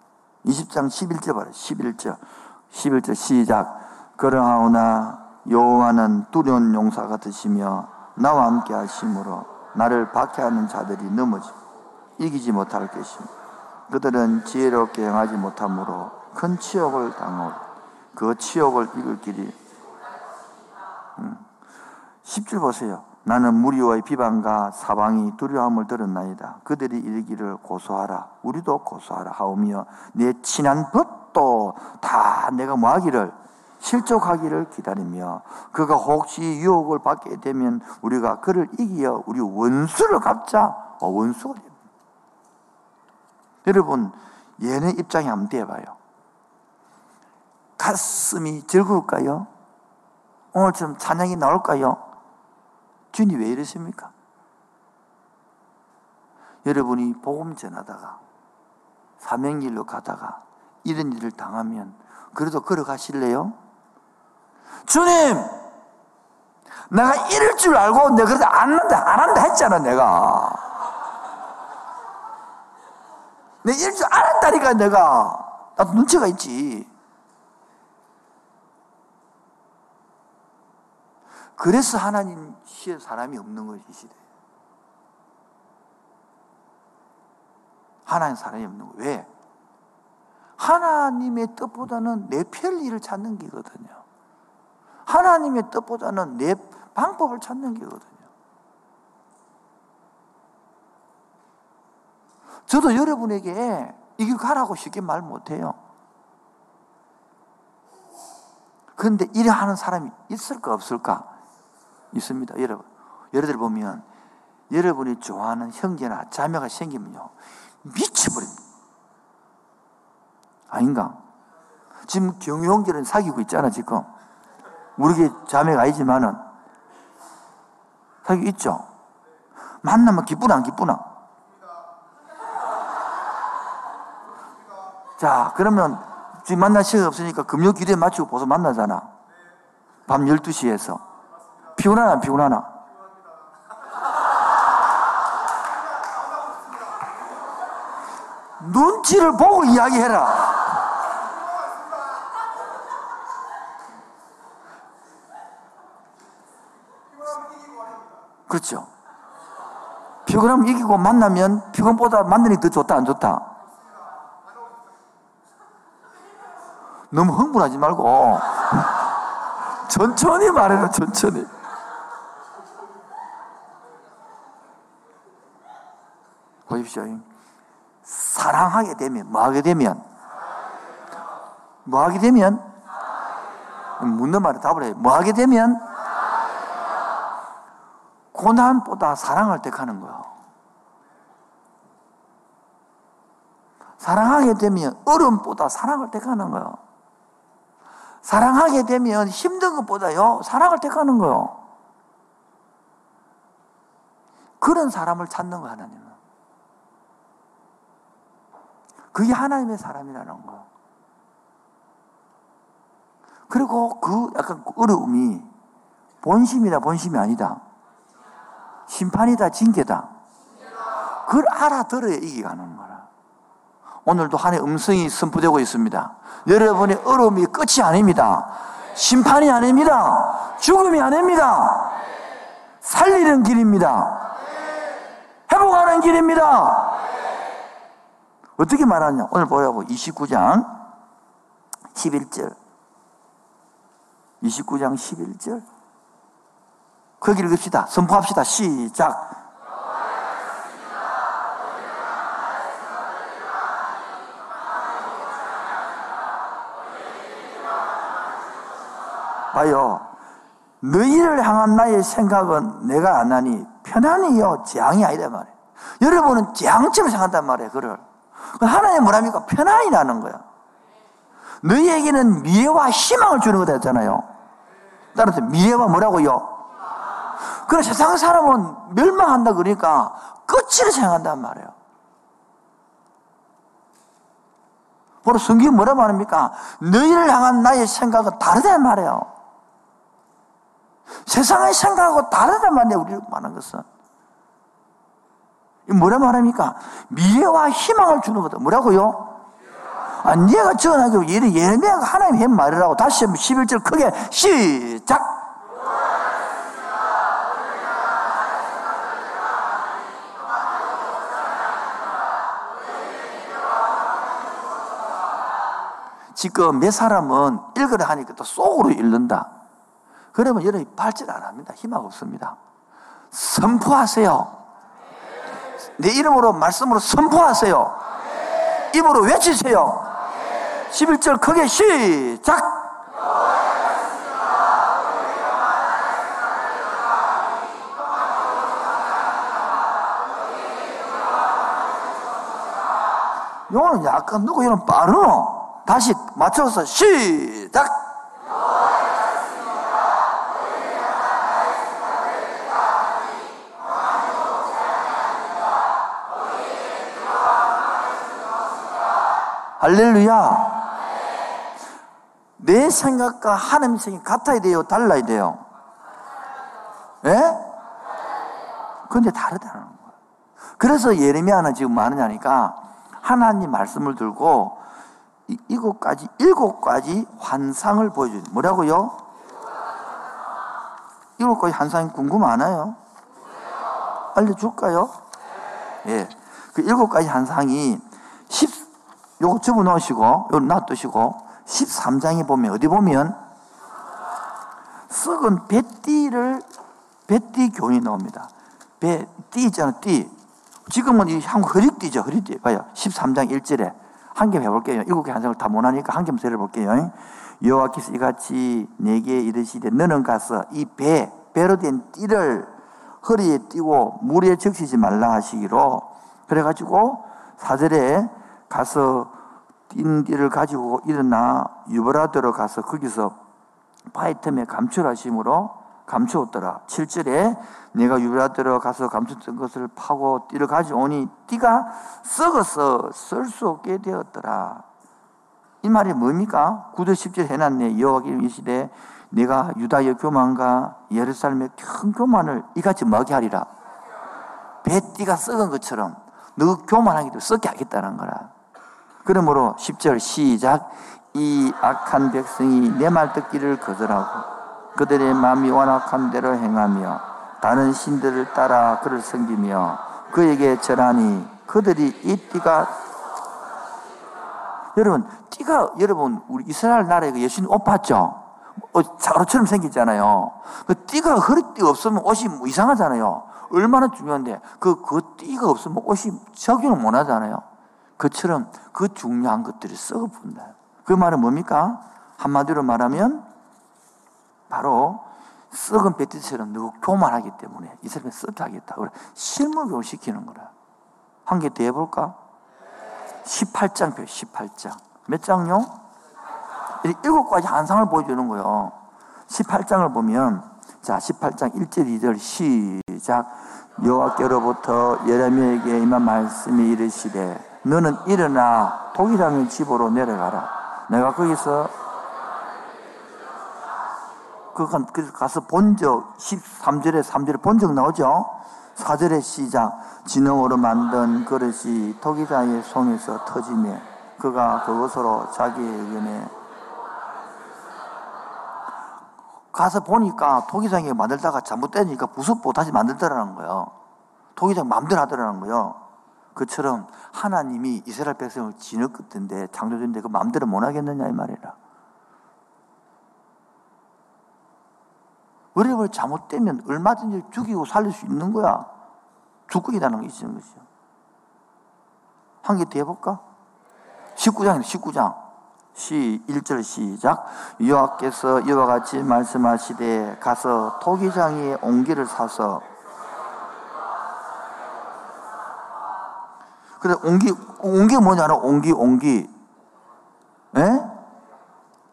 이십 장 십일 절 봐라. 십일 절. 십일 절 시작. 그러하오나 여호와는 두려운 용사 같으시며 나와 함께 하심으로 나를 박해하는 자들이 넘어지 이기지 못할 것이며 그들은 지혜롭게 행하지 못함으로 큰 치욕을 당하오. 그 치욕을 이길 길이 음. 십 줄 보세요. 나는 무리와의 비방과 사방이 두려움을 들었나이다. 그들이 이르기를 고소하라, 우리도 고소하라 하오며 내 친한 법도 다 내가 모하기를 실족하기를 기다리며 그가 혹시 유혹을 받게 되면 우리가 그를 이기어 우리 원수를 갚자. 어, 원수가 됩니다. 여러분, 얘네 입장에 한번 대봐요. 가슴이 즐거울까요? 오늘처럼 찬양이 나올까요? 주님 왜 이러십니까? 여러분이 복음 전하다가 사명길로 가다가 이런 일을 당하면 그래도 걸어가실래요? 주님! 내가 이럴 줄 알고 내가 그래도 안 한다, 안 한다 했잖아, 내가. 내가 이럴 줄 알았다니까, 내가. 나도 눈치가 있지. 그래서 하나님 시에 사람이 없는 것이 시대예요. 하나님 사람이 없는 거. 왜? 하나님의 뜻보다는 내 편리를 찾는 게거든요. 하나님의 뜻보다는 내 방법을 찾는 게거든요. 저도 여러분에게 이 길 가라고 쉽게 말 못해요. 그런데 이래 하는 사람이 있을까 없을까? 있습니다. 여러분, 예를 들어 보면 여러분이 좋아하는 형제나 자매가 생기면요 미쳐버립니다. 아닌가? 지금 경유 형제는 사귀고 있잖아. 지금 우리게 자매가 아니지만은 사귀고 있죠. 만나면 기쁘나 안 기쁘나? 자, 그러면 지금 만날 시간 없으니까 금요 기도에 맞추고 벌써 만나잖아. 밤 열두 시에서 피곤하나 안 피곤하나? 눈치를 보고 이야기해라. 그렇죠. 피곤하면 이기고 만나면 피곤보다 만나는 게 더 좋다 안 좋다? 너무 흥분하지 말고 천천히 말해라. 천천히. 보십시오. 사랑하게 되면 뭐하게 되면 뭐하게 되면 묻는 말에 답을 해요. 뭐하게 되면 고난보다 사랑을 택하는 거야. 사랑하게 되면 어려움보다 사랑을 택하는 거야. 사랑하게 되면 힘든 것보다요 사랑을 택하는 거야. 그런 사람을 찾는 거. 하나님은 그게 하나님의 사람이라는 거. 그리고 그 약간 어려움이 본심이다 본심이 아니다 심판이다 징계다 그걸 알아들어야 이기가는 거라. 오늘도 하나의 음성이 선포되고 있습니다. 여러분의 어려움이 끝이 아닙니다. 심판이 아닙니다. 죽음이 아닙니다. 살리는 길입니다. 회복하는 길입니다. 어떻게 말하냐? 오늘 보라고 이십구 장 십일 절 이십구 장 십일 절 거기 읽읍시다. 선포합시다. 시작. 봐요. 너희를 향한 나의 생각은 내가 안 하니 편안히요 재앙이 아니다 말이에요. 여러분은 재앙처럼 생각한단 말이에요. 그를 하나님 뭐랍니까? 편안이라는 거야. 너희에게는 미래와 희망을 주는 거다 했잖아요. 따라서 미래와 뭐라고요? 그래 세상 사람은 멸망한다 그러니까 끝을 생각한단 말이에요. 바로 성경이 뭐라고 말합니까? 너희를 향한 나의 생각은 다르단 말이에요. 세상의 생각하고 다르단 말이에요. 우리를 말하는 것은 뭐라고 말합니까? 미래와 희망을 주는 거다. 뭐라고요? 아, 네가 전하기로 예레미야가 하나님의 한 말이라고. 다시 한번 십일 절 크게 시작. 지금 몇 사람은 읽으라 하니까 또 속으로 읽는다. 그러면 여러분이 발전 안 합니다. 희망 없습니다. 선포하세요. 내 이름으로 말씀으로 선포하세요. 입으로 외치세요. 십일 절 크게 시작. 요거는 약간 누구 이런 빠르노? 다시 맞춰서 시작. 할렐루야. 내 생각과 하나님의 생각이 같아야 돼요? 달라야 돼요? 예? 그런데 다르다는 거예요. 그래서 예레미야는 지금 뭐 하느냐니까 하나님 말씀을 들고 이, 일곱 가지, 일곱 가지 환상을 보여줘요. 뭐라고요? 일곱 가지 환상이 궁금하나요? 알려줄까요? 예. 그 일곱 가지 환상이 십, 요거 집어 넣으시고, 요거 놔두시고, 십삼 장에 보면, 어디 보면, 썩은 배띠를, 배띠 교훈이 나옵니다. 배, 띠 있잖아요, 띠. 지금은 이 한국 허리띠죠, 허리띠. 봐요. 십삼 장 일 절에. 한 개 해볼게요. 일곱 개 환상을 다 못하니까 한 개만 들어볼게요. 여호와께서 이같이 내게 이르시되, 너는 가서 이 배, 배로 된 띠를 허리에 띠고 물에 적시지 말라 하시기로. 그래가지고, 사 절에 가서 띠를 가지고 일어나 유브라더로 가서 거기서 바위 틈에 감출하심으로 감추었더라. 칠 절에 내가 유브라더로 가서 감췄던 것을 파고 띠를 가져오니 띠가 썩어서 쓸 수 없게 되었더라. 이 말이 뭡니까? 구 절 십 절 해놨네. 여호와께서 이르시되 내가 유다의 교만과 예루살렘의 큰 교만을 이같이 뭐하게 하리라. 배띠가 썩은 것처럼 너 교만하게 되면 썩게 하겠다는 거라. 그러므로 십 절 시작. 이 악한 백성이 내 말 듣기를 거절하고 그들의 마음이 완악한 대로 행하며 다른 신들을 따라 그를 섬기며 그에게 절하니 그들이 이 띠가 여러분 띠가 여러분 우리 이스라엘 나라에 예수님 옷 봤죠? 자루처럼 생겼잖아요. 그 띠가 허리띠 없으면 옷이 이상하잖아요. 얼마나 중요한데 그, 그 띠가 없으면 옷이 적용을 못 하잖아요. 그처럼 그 중요한 것들이 썩어 본다. 그 말은 뭡니까? 한마디로 말하면 바로 썩은 배띠처럼 너무 교만하기 때문에 이 사람이 썩게 하겠다. 그래. 실물 교육시키는 거라. 한 개 더 해볼까? 십팔 장 표, 십팔 장. 몇 장요? 일곱 가지 환상을 보여주는 거예요. 십팔 장을 보면, 자, 십팔 장 일 절 이 절 시작. 여호와께로부터 예레미야에게 임한 말씀이 이르시되, 너는 일어나 독이라는 집으로 내려가라. 내가 거기서 그 가서 본적 십삼 절에 삼 절에 본적 나오죠. 사 절에 시작. 진흙으로 만든 그릇이 토기자의 손에서 터지며 그가 그것으로 자기의 의견에 가서 보니까 토기장이 만들다가 잘못되니까 부수고 다시 만들더라는 거예요. 토기장 마음대로 하더라는 거예요. 그처럼 하나님이 이스라엘 백성을 진흙 끝인데 창조주인데 그 마음대로 못 하겠느냐 이 말이라. 의뢰를 잘못되면 얼마든지 죽이고 살릴 수 있는 거야. 주권이라는 게 있는 것이죠. 한 개 더 해볼까? 십구 장입니다. 십구 장. 시, 일 절 시작. 여호와께서 이와 같이 말씀하시되 가서 토기장에 옹기를 사서 그래 옹기, 옹기 뭐냐 알아? 옹기, 옹기. 예?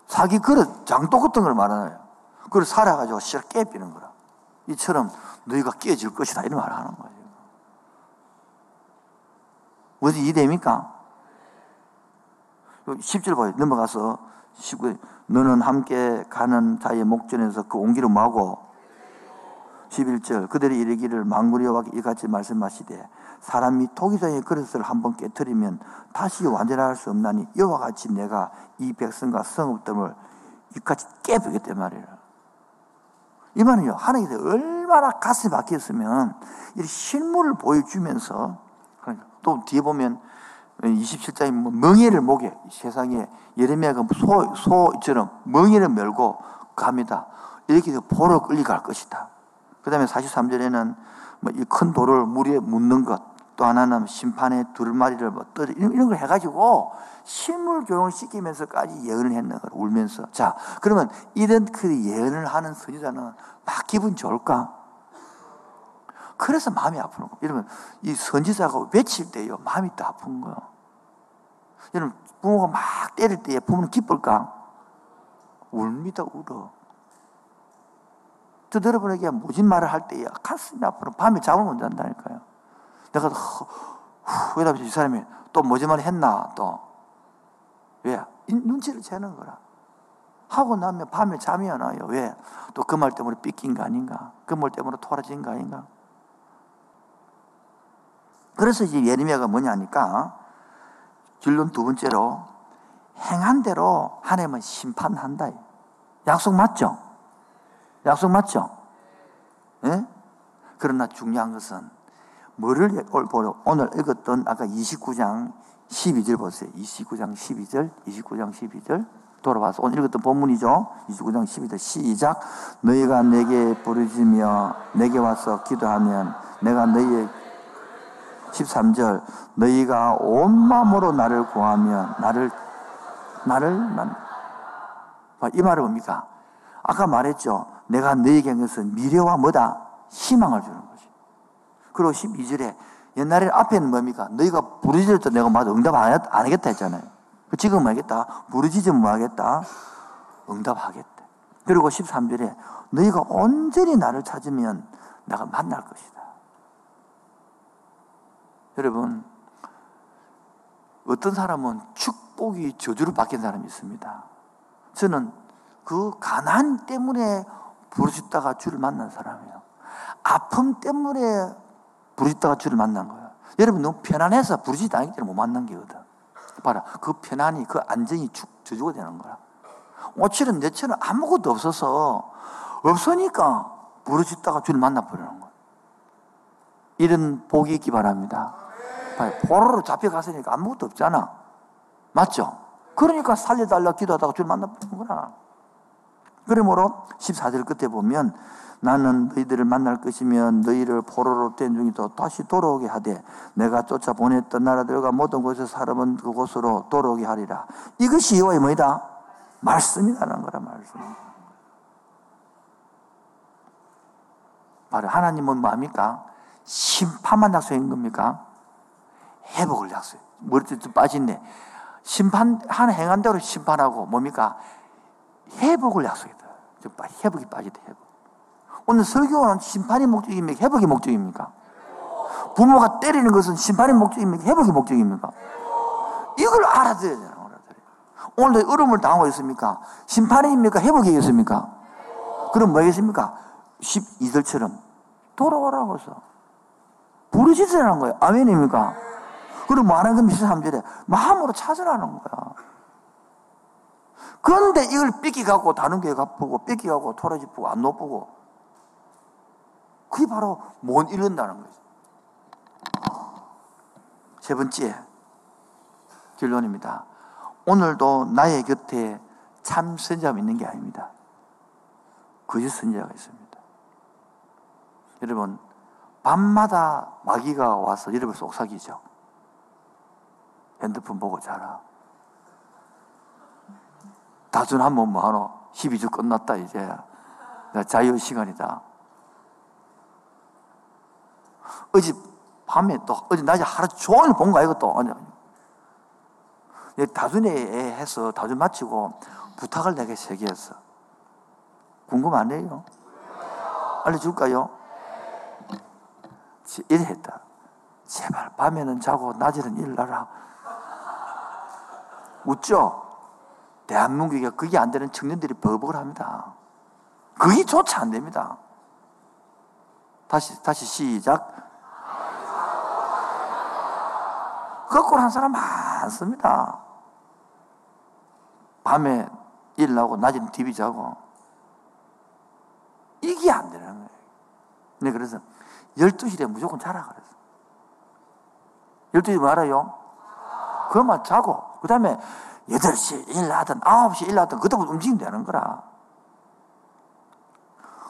사기 그릇, 장독 같은 걸 말하나요? 그걸 살아가지고 씨를 깨비는 거라. 이처럼 너희가 깨질 것이다. 이런 말을 하는 거예요. 무슨 일이 됩니까? 십 절 봐요. 넘어가서 십구 절. 너는 함께 가는 자의 목전에서 그 옹기를 마고 십일 절. 그들이 이르기를 만군의 여호와께 이같이 말씀하시되 사람이 토기장의 그릇을 한번 깨뜨리면 다시 완전할 수 없나니 이와 같이 내가 이 백성과 성읍들을 이같이 깨부겠단 말이라. 이 말은요. 하나님이 얼마나 가슴이 박혔으면 이 실물을 보여주면서 또 뒤에 보면 이십칠 장이 멍에를 목에, 세상에 예레미야가 소, 소처럼 멍에를 멸고 갑니다. 이렇게 해서 포로 끌려갈 것이다. 그 다음에 사십삼 절에는 뭐 이 큰 돌을 물에 묻는 것, 또 하나는 심판의 둘마리를 뭐 떠들, 이런 걸 해가지고 실물교육을 시키면서까지 예언을 했는 걸 울면서. 자, 그러면 이런 그 예언을 하는 선지자는 막 기분 좋을까? 그래서 마음이 아픈 거예요. 여러분, 이 선지자가 외칠 때요, 마음이 또 아픈 거예요. 여러분, 부모가 막 때릴 때에 부모는 기쁠까? 울미다, 울어. 저 여러분에게 모진 말을 할 때에 가슴이 아프고 밤에 잠을 못 잔다니까요. 내가 후회하면서 이 사람이 또 모진 말을 했나, 또. 왜? 눈치를 채는 거라. 하고 나면 밤에 잠이 안 와요. 왜? 또 그 말 때문에 삐낀 거 아닌가? 그 말 때문에 토라진 거 아닌가? 그래서 이제 예레미야가 뭐냐니까, 결론 두 번째로, 행한대로 하나님은 심판한다. 약속 맞죠? 약속 맞죠? 예? 그러나 중요한 것은, 뭐를 오늘 읽었던 아까 이십구 장 십이 절 보세요. 이십구 장 십이 절, 이십구 장 십이 절. 돌아와서 오늘 읽었던 본문이죠. 이십구 장 십이 절 시작. 너희가 내게 부르짖으며 내게 와서 기도하면 내가 너희의 십삼 절 너희가 온 마음으로 나를 구하면 나를 나를 만. 이 말은 뭡니까? 아까 말했죠. 내가 너희에게 한 것은 미래와 뭐다? 희망을 주는 거지. 그리고 십이 절에 옛날에 앞에는 뭡니까? 너희가 부르짖을 때 내가 맞아 응답 안 하겠다 했잖아요. 지금 하겠다. 부르짖으면 뭐 하겠다? 응답하겠다. 그리고 십삼 절에 너희가 온전히 나를 찾으면 내가 만날 것이다. 여러분, 어떤 사람은 축복이 저주로 바뀐 사람이 있습니다. 저는 그 가난 때문에 부르짖다가 주를 만난 사람이에요. 아픔 때문에 부르짖다가 주를 만난 거예요. 여러분, 너무 편안해서 부르짖다 하기 때문에 못 만난 게거든. 봐라, 그 편안이, 그 안정이 축 저주가 되는 거라. 오칠은 내처럼 아무것도 없어서 없으니까 부르짖다가 주를 만나버리는 거예요. 이런 복이 있기 바랍니다. 포로로 잡혀갔으니까 아무것도 없잖아. 맞죠? 그러니까 살려달라 기도하다가 주를 만나보는구나. 그러므로 십사 절 끝에 보면 나는 너희들을 만날 것이며 너희를 포로로 된 중에도 다시 돌아오게 하되 내가 쫓아보냈던 나라들과 모든 곳에서 사람은 그곳으로 돌아오게 하리라. 이것이 여호와의 뭐이다? 말씀이라는 거라. 말씀. 바로 하나님은 뭐합니까? 심판만 약속인 겁니까? 회복을 약속. 머리도 좀 빠졌네. 심판, 한 행한 대로 심판하고 뭡니까? 회복을 약속이다. 좀 빠, 회복이 빠지다. 회복. 오늘 설교는 심판이 목적입니까? 회복이 목적입니까? 부모가 때리는 것은 심판이 목적입니까? 회복이 목적입니까? 이걸 알아들어야 돼요. 오늘도 어려움을 당하고 있습니까? 심판이입니까? 회복이겠습니까? 그럼 뭐겠습니까? 십이 절처럼 돌아오라고 해서 부르짖으라는 거예요. 아멘입니까? 그리고 말한 건 십삼 절에 마음으로 찾으라는 거야. 그런데 이걸 삐끼갖고 다른 교회 갚고 삐끼갖고 토라지프고 안 높고 그게 바로 못 이룬다는 거죠. 세 번째 결론입니다. 오늘도 나의 곁에 참 선지자가 있는 게 아닙니다. 거짓 선지자가 있습니다. 여러분, 밤마다 마귀가 와서 여러분 속삭이죠. 핸드폰 보고 자라. 다준하면 뭐하노? 십이 주 끝났다 이제. 나 자유 시간이다. 어제 밤에 또 어제 낮에 하루 종일 본 거야 이것도. 아니, 아니. 다준에 해서 다준 마치고 부탁을 내게 제기했어. 궁금 안 해요? 알려줄까요? 이래 했다. 제발 밤에는 자고 낮에는 일하라. 웃죠? 대한민국에 그게 안 되는 청년들이 버벅을 합니다. 그게 조차 안 됩니다. 다시 다시 시작. 거꾸로 한 사람 많습니다. 밤에 일하고 낮에는 티비 자고 이게 안 되는 거예요. 근데 그래서 열두 시에 무조건 자라 그랬어. 열두 시 말아요. 그만 자고 그 다음에 여덟 시 일하든 아홉 시 일하든 그때부터 움직이면 되는 거라.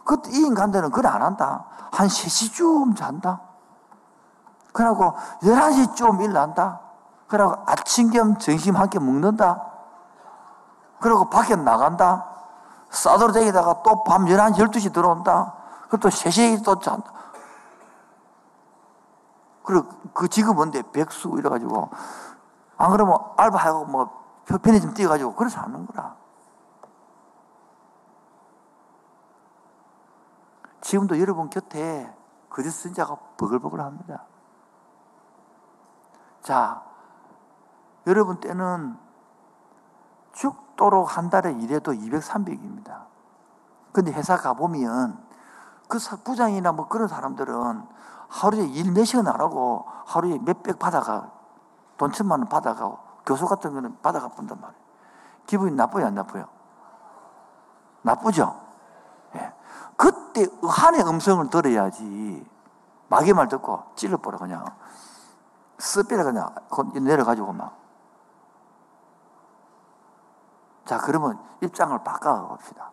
그 이 인간들은 그걸 안 한다. 한 세 시쯤 잔다. 그러고 열한 시쯤 일난다. 그러고 아침 겸 점심 한 끼 먹는다. 그러고 밖에 나간다. 싸돌아다니다가 또 밤 열한 시, 열두 시 들어온다. 그리고 또 세 시에 또 잔다. 그리고 그 지금 뭔데 백수 이래가지고 안 그러면 알바하고 뭐 편의점 뛰어가지고 그래서 하는 거라. 지금도 여러분 곁에 거짓 선자가 버글버글합니다. 자, 여러분 때는 죽도록 한 달에 일해도 이백, 삼백입니다. 근데 회사 가보면 그 부장이나 뭐 그런 사람들은 하루에 일 몇 시간 안 하고 하루에 몇백 받아가, 돈 천만 원 받아가고 교수 같은 거는 받아가 본단 말이에요. 기분이 나쁘요, 안 나쁘요? 나쁘죠? 예. 그때 의한의 음성을 들어야지. 마귀 말 듣고 찔러버려, 그냥. 쓰빼라, 그냥. 내려가지고 막. 자, 그러면 입장을 바꿔봅시다.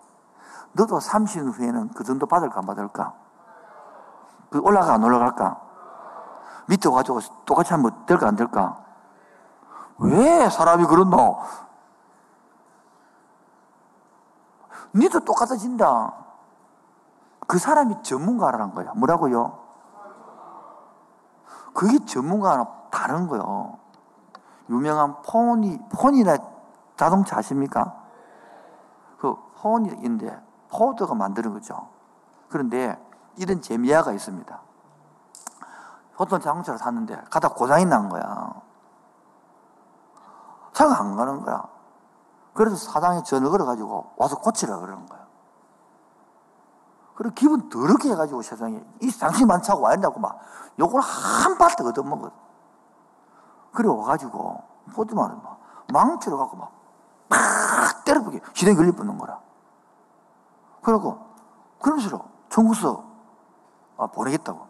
너도 삼십 년 후에는 그 정도 받을까, 안 받을까? 그 올라가, 안 올라갈까? 밑에 와가지고 똑같이 하면 될까, 안 될까? 왜 사람이 그렇노? 니도 똑같아진다. 그 사람이 전문가라는 거야. 뭐라고요? 그게 전문가랑 다른 거요. 유명한 폰이, 폰이나 자동차 아십니까? 그 폰인데, 포드가 만드는 거죠. 그런데 이런 재미야가 있습니다. 보통 자동차를 샀는데, 가다 고장이 난 거야. 차가 안 가는 거야. 그래서 사장이 전화 걸어가지고 와서 고치라 그러는 거야. 그리고 기분 더럽게 해가지고 세상에 이 당신만 차고 와야 된다고 막 요걸 한 바트 얻어먹어. 그래 와가지고 보드만 막 망치로 가고 막 팍 때려보게 시동이 걸려붙는 거라. 그러고 그러면서 청구서 아, 보내겠다고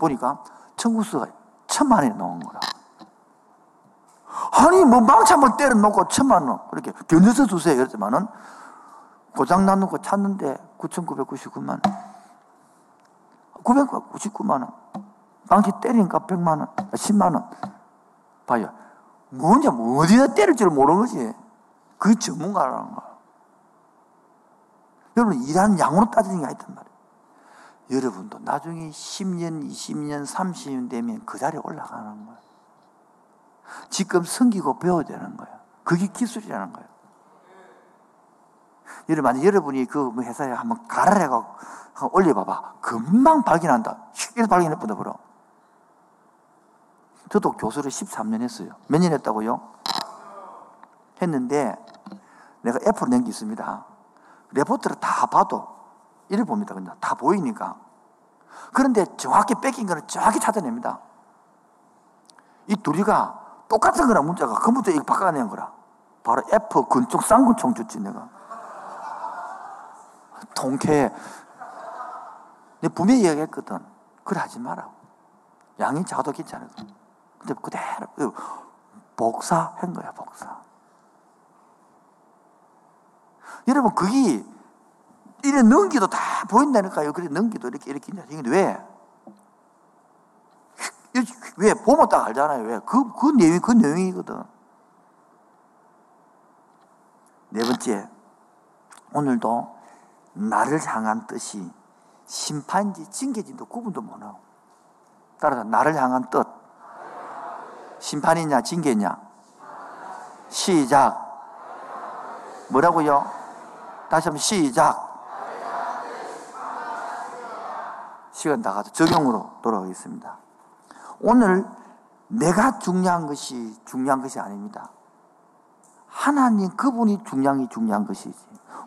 보니까 청구서가 천만 원이 나온 거라. 아니 뭐 망참을 때려놓고 천만 원 그렇게 견뎌서 주세요 이랬지만은 고장 나놓고 찾는데 구천구백구십구만 원 구백구십구만 원 망치 때리니까 백만 원 십만 원 봐요. 뭔지 어디다 때릴지를 모르는 거지. 그게 전문가라는 거야. 여러분 일하는 양으로 따지는 게 아니단 말이에요. 여러분도 나중에 십 년 이십 년 삼십 년 되면 그 자리에 올라가는 거야. 지금 섬기고 배워야 되는 거예요. 그게 기술이라는 거예요. 예를 만약 여러분이 그 회사에 한번 가라래고 올려봐봐. 금방 발견한다. 쉽게 발견해보다 보러. 저도 교수를 십삼 년 했어요. 몇 년 했다고요? 했는데 내가 F로 낸 게 있습니다. 레포트를 다 봐도 이를 봅니다. 그냥 다 보이니까. 그런데 정확히 뺏긴 거는 정확히 찾아냅니다. 이 둘이가 똑같은 거라 문자가 그부터 이거 바꿔낸 거라. 바로 F 근총 쌍근총 줬지 내가. 통쾌해. 내가 분명히 이야기했거든. 그래 하지 마라고. 양이 작아도 괜찮아. 근데 그대로 복사한 거야 복사. 여러분 그게 이래 넘기도 다 보인다니까요. 그래 넘기도 이렇게 이렇게 이렇게. 왜? 왜? 보면 딱 알잖아요. 왜? 그, 그 내용이 그 내용이거든. 네 번째, 오늘도 나를 향한 뜻이 심판인지 징계인지도 구분도 못하고. 따라서 나를 향한 뜻. 심판이냐 징계냐. 시작. 뭐라고요? 다시 한번 시작. 시간 다 가서 적용으로 돌아오겠습니다. 오늘 내가 중요한 것이 중요한 것이 아닙니다. 하나님 그분이 중요한 게 중요한 것이지.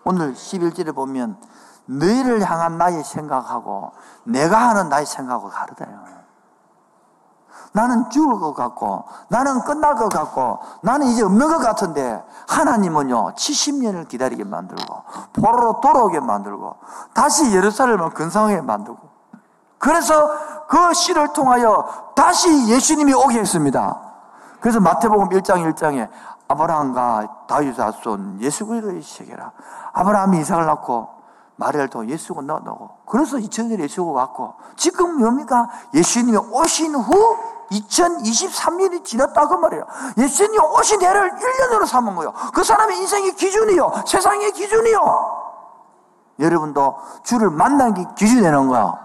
오늘 십일 절에 보면 너희를 향한 나의 생각하고 내가 하는 나의 생각하고 다르다요. 나는 죽을 것 같고 나는 끝날 것 같고 나는 이제 없는 것 같은데 하나님은요 칠십 년을 기다리게 만들고 포로로 돌아오게 만들고 다시 예루살렘을 근성하게 만들고 그래서 그 씨를 통하여 다시 예수님이 오게 했습니다. 그래서 마태복음 일 장 일 장에 아브라함과 다윗의 자손 예수 그리스도의 세계라. 아브라함이 이삭을 낳고 마리아를 통해 예수가 나오고, 그래서 이천 년에 예수가 왔고, 지금 뭡니까? 예수님이 오신 후 이천이십삼 년이 지났다 그 말이에요. 예수님이 오신 해를 일 년으로 삼은 거예요. 그 사람의 인생의 기준이요, 세상의 기준이요. 여러분도 주를 만난 게 기준이 되는 거예요.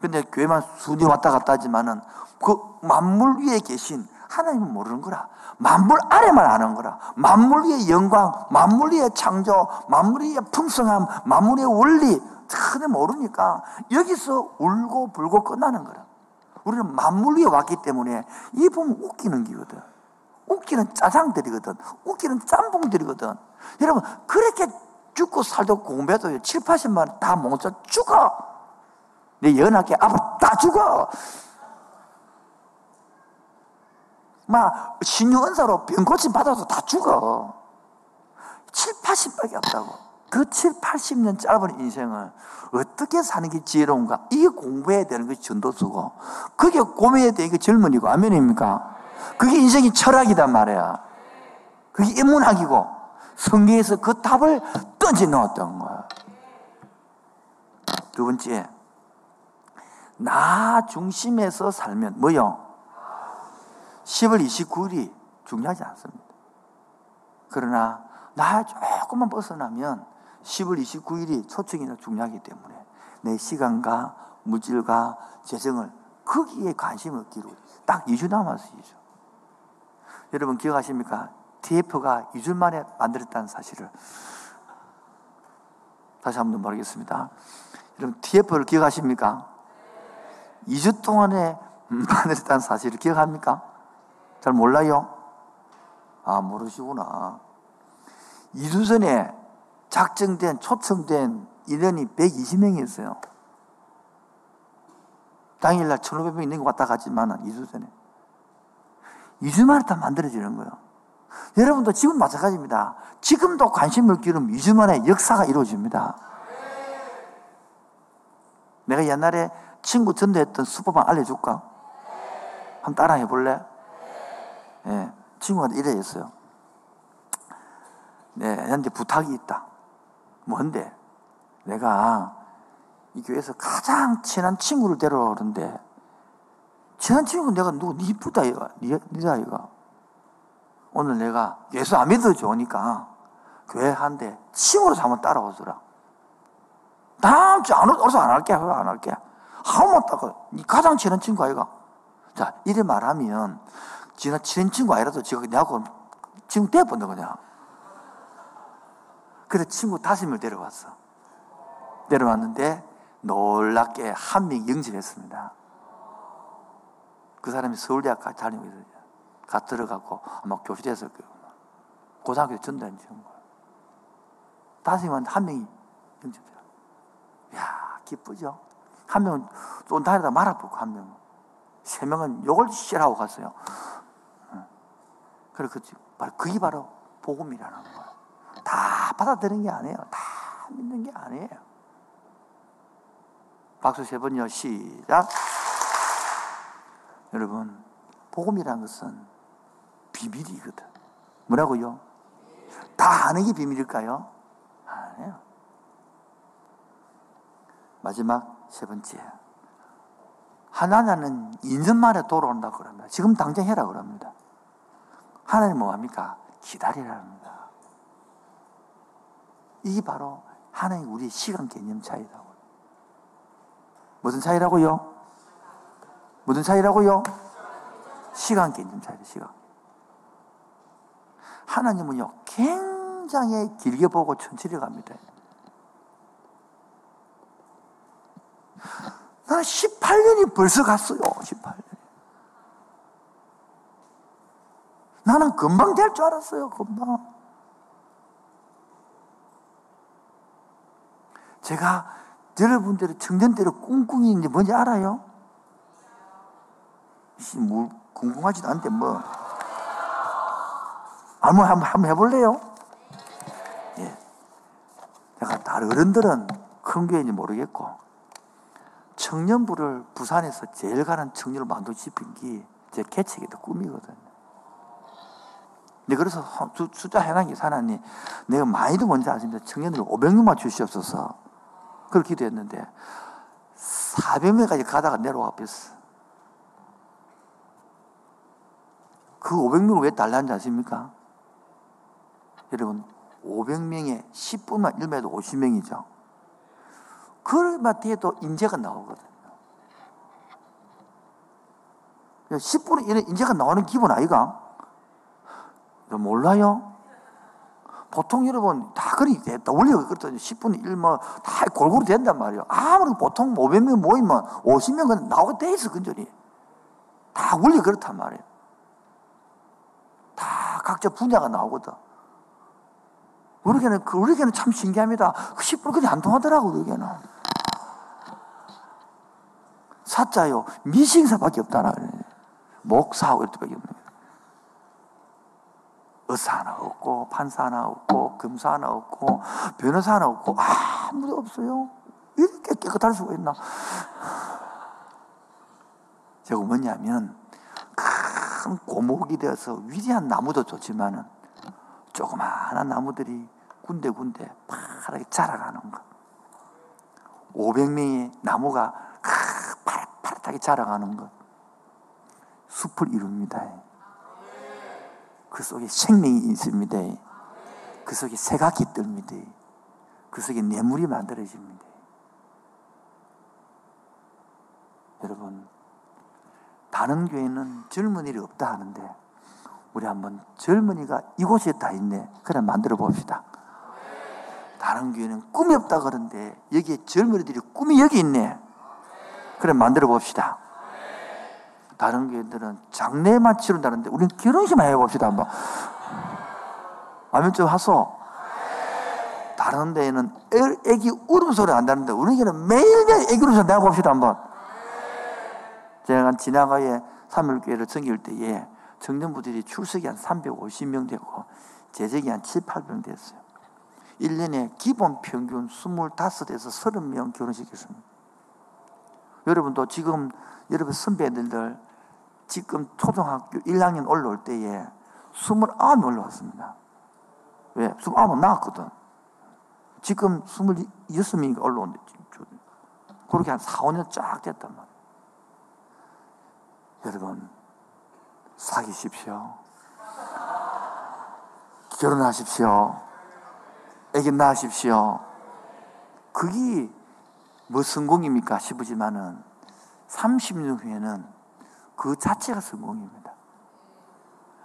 근데 교회만 순위 왔다 갔다 하지만은 그 만물 위에 계신 하나님은 모르는 거라. 만물 아래만 아는 거라. 만물 위의 영광, 만물 위의 창조, 만물 위의 풍성함, 만물 위의 원리 전혀 모르니까 여기서 울고 불고 끝나는 거라. 우리는 만물 위에 왔기 때문에 이 보면 웃기는 기거든. 웃기는 짜장들이거든. 웃기는 짬뽕들이거든. 여러분 그렇게 죽고 살도 공부해도 칠팔십만 원 다 못 써 죽어. 내 연하게 아파 다 죽어. 막 신유은사로 병 고침 받아도 다 죽어. 칠팔십밖에 없다고. 그 칠팔십 년 짧은 인생을 어떻게 사는 게 지혜로운가, 이게 공부해야 되는 게 전도수고, 그게 고민해야 되는 게 젊은이고, 아멘입니까? 그게 인생이 철학이단 말이야. 그게 인문학이고, 성경에서 그 답을 던져 넣었던 거야. 두 번째, 나 중심에서 살면 뭐요? 시월 이십구일이 중요하지 않습니다. 그러나 나 조금만 벗어나면 시월 이십구일이 초청이나 중요하기 때문에 내 시간과 물질과 재정을 거기에 관심을 얻기로 딱 이 주 남았어요. 이 주. 여러분 기억하십니까? 티에프가 이 주 만에 만들었다는 사실을. 다시 한번 말하겠습니다. 여러분 티에프를 기억하십니까? 이 주 동안에 만들었다는 사실을 기억합니까? 잘 몰라요? 아, 모르시구나. 이 주 전에 작정된, 초청된 인원이 백이십 명이었어요. 당일날 천오백 명 있는 게 왔다 갔지만, 이 주 전에. 이 주 만에 다 만들어지는 거예요. 여러분도 지금 마찬가지입니다. 지금도 관심을 기르면 이 주 만에 역사가 이루어집니다. 내가 옛날에 친구 전도했던 수법만 알려줄까? 한번 따라 해볼래? 예, 친구가 이래 했어요. 네, 나한테 부탁이 있다. 뭔데? 내가 이 교회에서 가장 친한 친구를 데려오라 그러는데, 친한 친구는 내가 누구, 니 이쁘다, 아이가. 니, 니 아이가. 오늘 내가 예수 안 믿어도 좋으니까 교회 한데 친구로 한번 따라오더라. 다음 주 안 오서 안 할게, 안 할게. 하면 딱, 니 가장 친한 친구 아이가. 자, 이래 말하면, 지나 친한 친구 아니라도 지금 내하고 지금 떼어본다 그냥. 그래서 친구 다섯 명을 데려왔어. 데려왔는데 놀랍게 한 명 영접했습니다. 그 사람이 서울대학 다니고 있어요. 갓 들어가고 아마 교실에서 고등학교 전도한 친구. 다섯 명한테 한 명이 영접해요. 이야 기쁘죠. 한 명은 좀 다니다가 말아보고 한 명은. 세 명은 욕을 싫어하고 갔어요. 그래서 바로 그게 바로 복음이라는 거예요. 다 받아들이는 게 아니에요. 다 믿는 게 아니에요. 박수 세 번요. 시작. 여러분 복음이라는 것은 비밀이거든. 뭐라고요? 다 아는 게 비밀일까요? 아니에요. 마지막 세 번째, 하나님은 이 년 만에 돌아온다고 그럽니다. 지금 당장 해라 그럽니다. 하나님 뭐합니까? 기다리랍니다. 이게 바로 하나님 우리 시간 개념 차이라고. 무슨 차이라고요? 무슨 차이라고요? 시간 개념 차이다. 시간. 하나님은요 굉장히 길게 보고 천천히 갑니다. 나는 십팔 년이 벌써 갔어요. 십팔 년. 나는 금방 될 줄 알았어요. 금방. 제가 여러분들의 청년들의 꿍꿍이 있는지 뭔지 알아요? 뭐 궁금하지도 않은데 뭐. 한번, 한번, 한번 해볼래요? 예. 제가 다른 어른들은 큰 교회인지 모르겠고, 청년부를 부산에서 제일 가는 청년을 만들어 집힌 게 제 계책이도 꿈이거든요. 근데 그래서 숫자 해나기 하나님, 내가 많이도 뭔지 아십니다. 청년들 오백 명만 주시옵소서. 그렇게 기도했는데 사백 명까지 가다가 내려와 버렸어. 그 오백 명을 왜 달라는지 아십니까? 여러분, 오백 명에 십 분만 일면 오십 명이죠. 그러면 뒤에 또 인재가 나오거든요. 십 분에 인재가 나오는 기분 아이가? 몰라요? 보통 여러분 다 그렇게 됐다. 원래 그렇다니 십 분에 일면 다 골고루 된단 말이에요. 아무리 보통 오백 명 모이면 오십 명은 나오게 돼 있어, 근절이. 다 원래 그렇단 말이에요. 다 각자 분야가 나오거든. 우리에게는, 우리에게는 참 신기합니다. 십 분 그냥 안 통하더라고, 우리에게는. 사자요, 미싱사밖에 없다나. 목사하고 이럴 때밖에 없는 거예요. 의사 하나 없고, 판사 하나 없고, 검사 하나 없고, 변호사 하나 없고, 아무도 없어요. 이렇게 깨끗할 수가 있나? 제가 뭐냐면, 큰 고목이 되어서 위대한 나무도 좋지만은, 조그마한 나무들이 군데군데 파랗게 자라가는 것. 오백 명의 나무가 파릇파릇하게 자라가는 것. 숲을 이룹니다. 그 속에 생명이 있습니다. 그 속에 새가 깃듭니다. 그 속에 뇌물이 만들어집니다. 여러분, 다른 교회는 젊은 일이 없다 하는데 우리 한번 젊은이가 이곳에 다 있네. 그래 만들어 봅시다. 다른 교회는 꿈이 없다 그러는데 여기에 젊은이들이 꿈이 여기 있네. 그래 만들어 봅시다. 다른 교회들은 장례만 치른다는데 우리는 결혼식만 해봅시다 한번. 아멘 좀 하소. 다른 데에는 애기 울음소리 난다는데 우리에게는 매일매일 애기 울음소리 내봅시다 한번. 제가 지나가에 삼일교회를 섬길 때에 청년부들이 출석이 한 삼백오십 명 되고 재적이 한 칠, 팔 명 됐어요. 일 년에 기본 평균 이십오에서 삼십 명 결혼식 했습니다. 여러분도 지금 여러분 선배들들 지금 초등학교 일 학년 올라올 때에 이십구 명이 올라왔습니다. 왜? 이십구 명 나왔거든. 지금 이십육 명이 올라오는데 그렇게 한 사, 오 년 쫙 됐단 말이에요. 여러분, 사귀십시오. 결혼하십시오. 애기 낳으십시오. 그게 뭐 성공입니까 싶으지만은 삼십 년 후에는 그 자체가 성공입니다.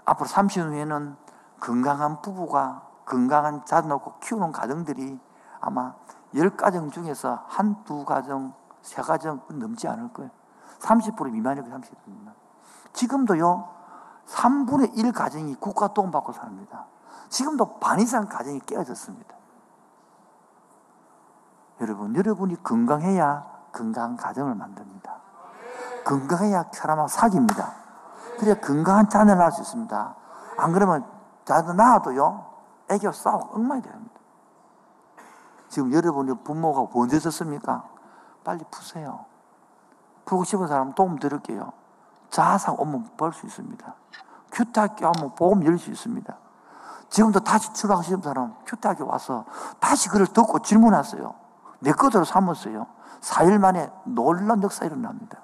앞으로 삼십 년 후에는 건강한 부부가 건강한 자녀 놓고 키우는 가정들이 아마 십 가정 중에서 한두 가정, 세 가정 넘지 않을 거예요. 삼십 퍼센트 미만이고 삼십 퍼센트 미만. 지금도요. 삼분의 일 가정이 국가 도움받고 삽니다. 지금도 반 이상 가정이 깨어졌습니다. 여러분, 여러분이 건강해야 건강한 가정을 만듭니다. 건강해야 사람하고 사귑니다. 그래야 건강한 자녀를 낳을 수 있습니다. 안 그러면 자녀 낳아도요, 애기와 싸우고 엉망이 됩니다. 지금 여러분이 부모가 언제 졌습니까? 빨리 푸세요. 풀고 싶은 사람 도움 드릴게요. 자상 오면 벌 수 있습니다. 큐트학교 오면 보험 열 수 있습니다. 지금도 다시 출학하시는 사람 큐트학교 와서 다시 그를 듣고 질문하세요. 내 것으로 삼았어요. 사 일 만에 놀라운 역사 일어납니다.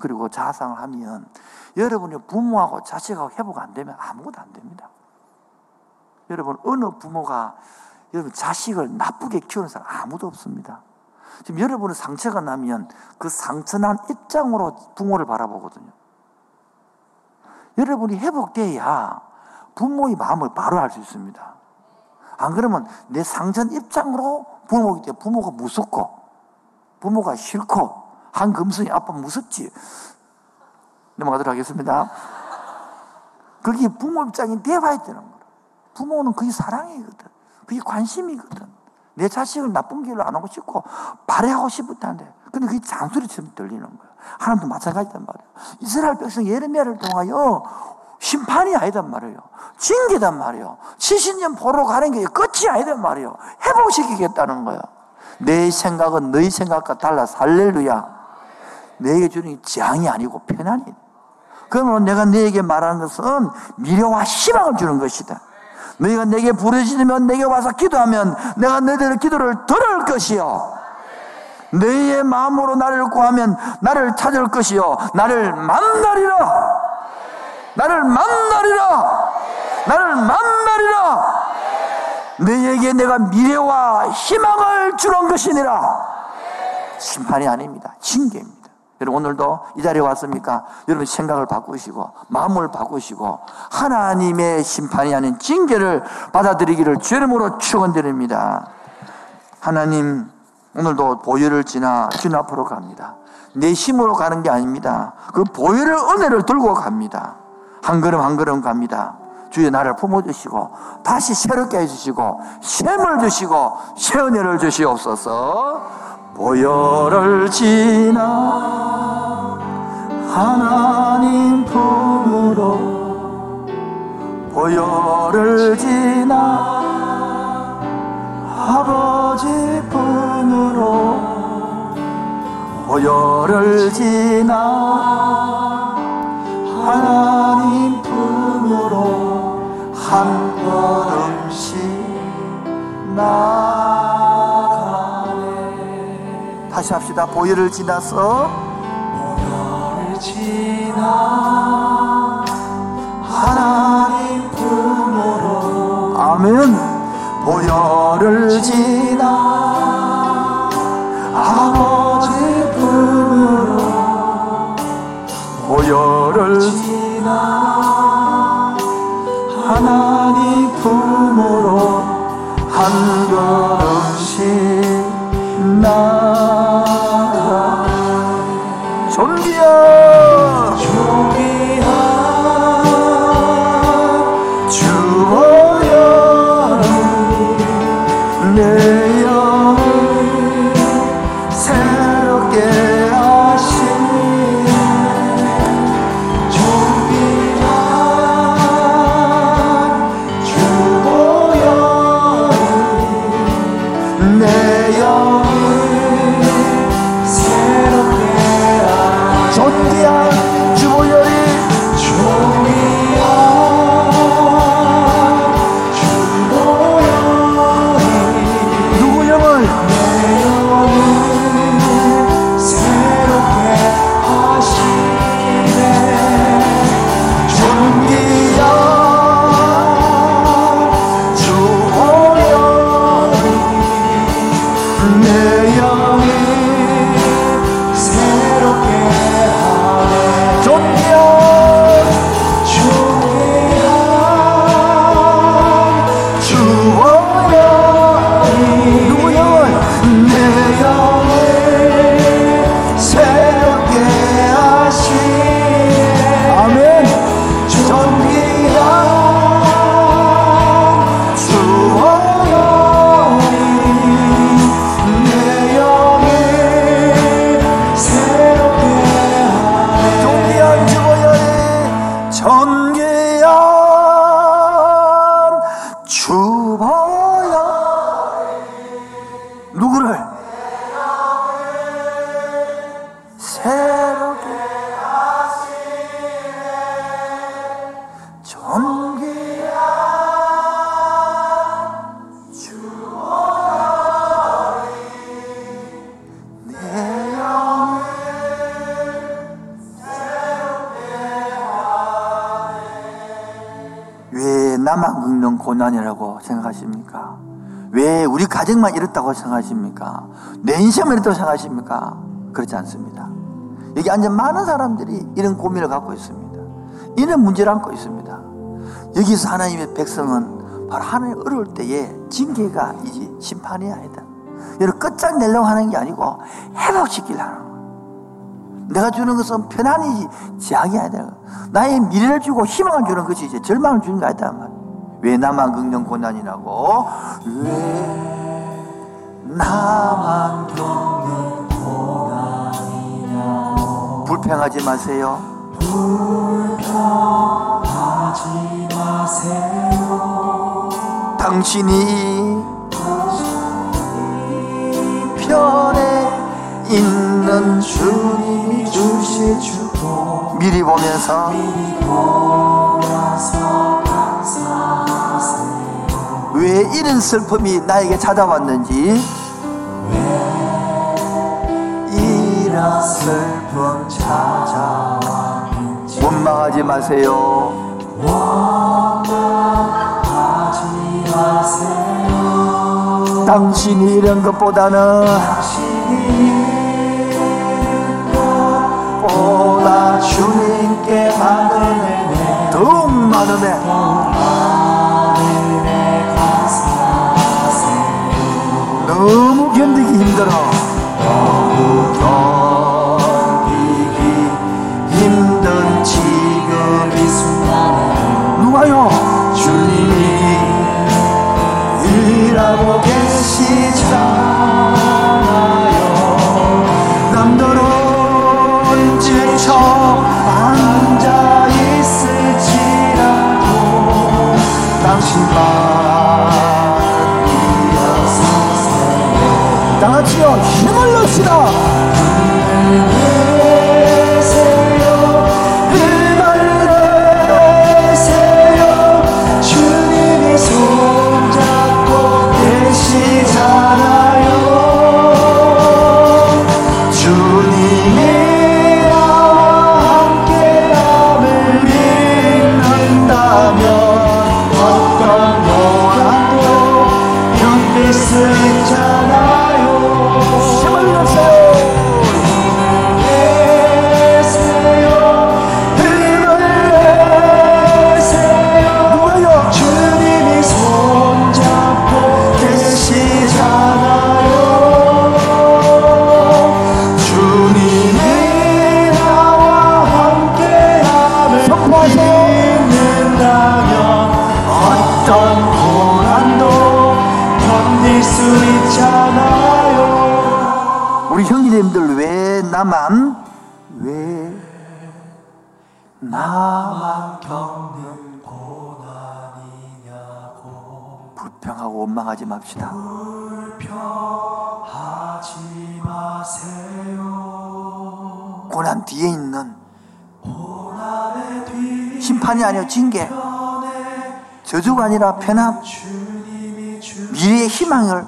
그리고 자상을 하면 여러분이 부모하고 자식하고 회복 안 되면 아무것도 안 됩니다. 여러분, 어느 부모가 여러분 자식을 나쁘게 키우는 사람 아무도 없습니다. 지금 여러분은 상처가 나면 그 상처난 입장으로 부모를 바라보거든요. 여러분이 회복돼야 부모의 마음을 바로 알 수 있습니다. 안 그러면 내 상처난 입장으로 부모이기 때문에 부모가 무섭고 부모가 싫고 한 금성이 아빠 무섭지. 넘어가도록 하겠습니다. 그게 부모 입장이 되어야 되는 거예요. 부모는 그게 사랑이거든. 그게 관심이거든. 내 자식을 나쁜 길로 안 하고 싶고 발해하고 싶었다는데 근데 그게 잔소리처럼 들리는 거예요. 하나님도 마찬가지단 말이에요. 이스라엘 백성 예레미야를 통하여 심판이 아니단 말이에요. 징계단 말이에요. 칠십 년 포로로 가는 게 끝이 아니단 말이에요. 회복시키겠다는 거예요. 내 생각은 너희 생각과 달라. 할렐루야. 내게 주는 게 재앙이 아니고 편안이. 그러므로 내가 너에게 말하는 것은 미래와 희망을 주는 것이다. 너희가 내게 부르짖으면 내게 와서 기도하면 내가 너희들의 기도를 들을 것이요, 너희의 마음으로 나를 구하면 나를 찾을 것이요, 나를 만나리라. 나를 만나리라. 나를 만나리라. 너희에게 내가 미래와 희망을 주는 것이니라. 심판이 아닙니다. 징계입니다. 여러분, 오늘도 이 자리에 왔습니까? 여러분 생각을 바꾸시고 마음을 바꾸시고 하나님의 심판이 아닌 징계를 받아들이기를 주 이름으로 축원드립니다. 하나님, 오늘도 보혈을 지나 주님 앞으로 갑니다. 내 힘으로 가는 게 아닙니다. 그 보혈의 은혜를 들고 갑니다. 한 걸음 한 걸음 갑니다. 주의 나를 품어주시고 다시 새롭게 해주시고 샘을 주시고 새 은혜를 주시옵소서. 보혈을 지나 하나님 품으로, 보혈을 지나 아버지 품으로, 보혈을 지나 하나님 품으로 한 걸음씩 나가네. 다시 합시다. 보혈을 지나서, 보혈을 지나 하나님 품으로. 아멘. 보혈을 지나 아버지 보혈을 지나 하나님 품으로 한 걸음씩 나가. 존귀야 존귀야 주여 내 고난이라고 생각하십니까? 왜 우리 가정만 이렇다고 생각하십니까? 내 인생만 이렇다고 생각하십니까? 그렇지 않습니다. 여기 앉은 많은 사람들이 이런 고민을 갖고 있습니다. 이런 문제를 안고 있습니다. 여기서 하나님의 백성은 바로 하나님 어려울 때에 징계가 이제 심판이 아니다. 여러분, 끝장 내려고 하는 게 아니고 회복시키려고 하는 거예요. 내가 주는 것은 편안이지 제약이 아니다. 나의 미래를 주고 희망을 주는 것이 이제 절망을 주는 게 아니란 말이에요. 왜 나만 겪는 고난이라고? 왜 나만 겪는 고난이라고? 불평하지 마세요. 불평하지 마세요. 당신이, 당신이 편에 있는 주님 주실 주고 미리 보면서 왜 이런 슬픔이 나에게 찾아왔는지, 왜 이런 슬픔 찾아왔는지 원망하지 마세요. 원망하지 마세요. 당신이 이런 것보다는 보다 주님께 받은 은혜 더욱 많은 은혜 너무 견디기 힘들어 너무 견디기 힘든 지금 이 순간에 누가요? 주님이 일하고 계시잖아요. 남들은 지쳐 앉아있을지라도 당신만 일어서세요. 다같이요 힘을 넣읍시다. 힘을 내세요. 힘을 내세요. 주님이 손잡고 계시잖아요. 주님이 나만 왜 나만 겪는 고난이냐고 불평하고 원망하지 맙시다. 불평하지 마세요. 고난 뒤에 있는 뒤에 심판이 아니라 징계, 저주가 아니라 편함, 미래의 희망을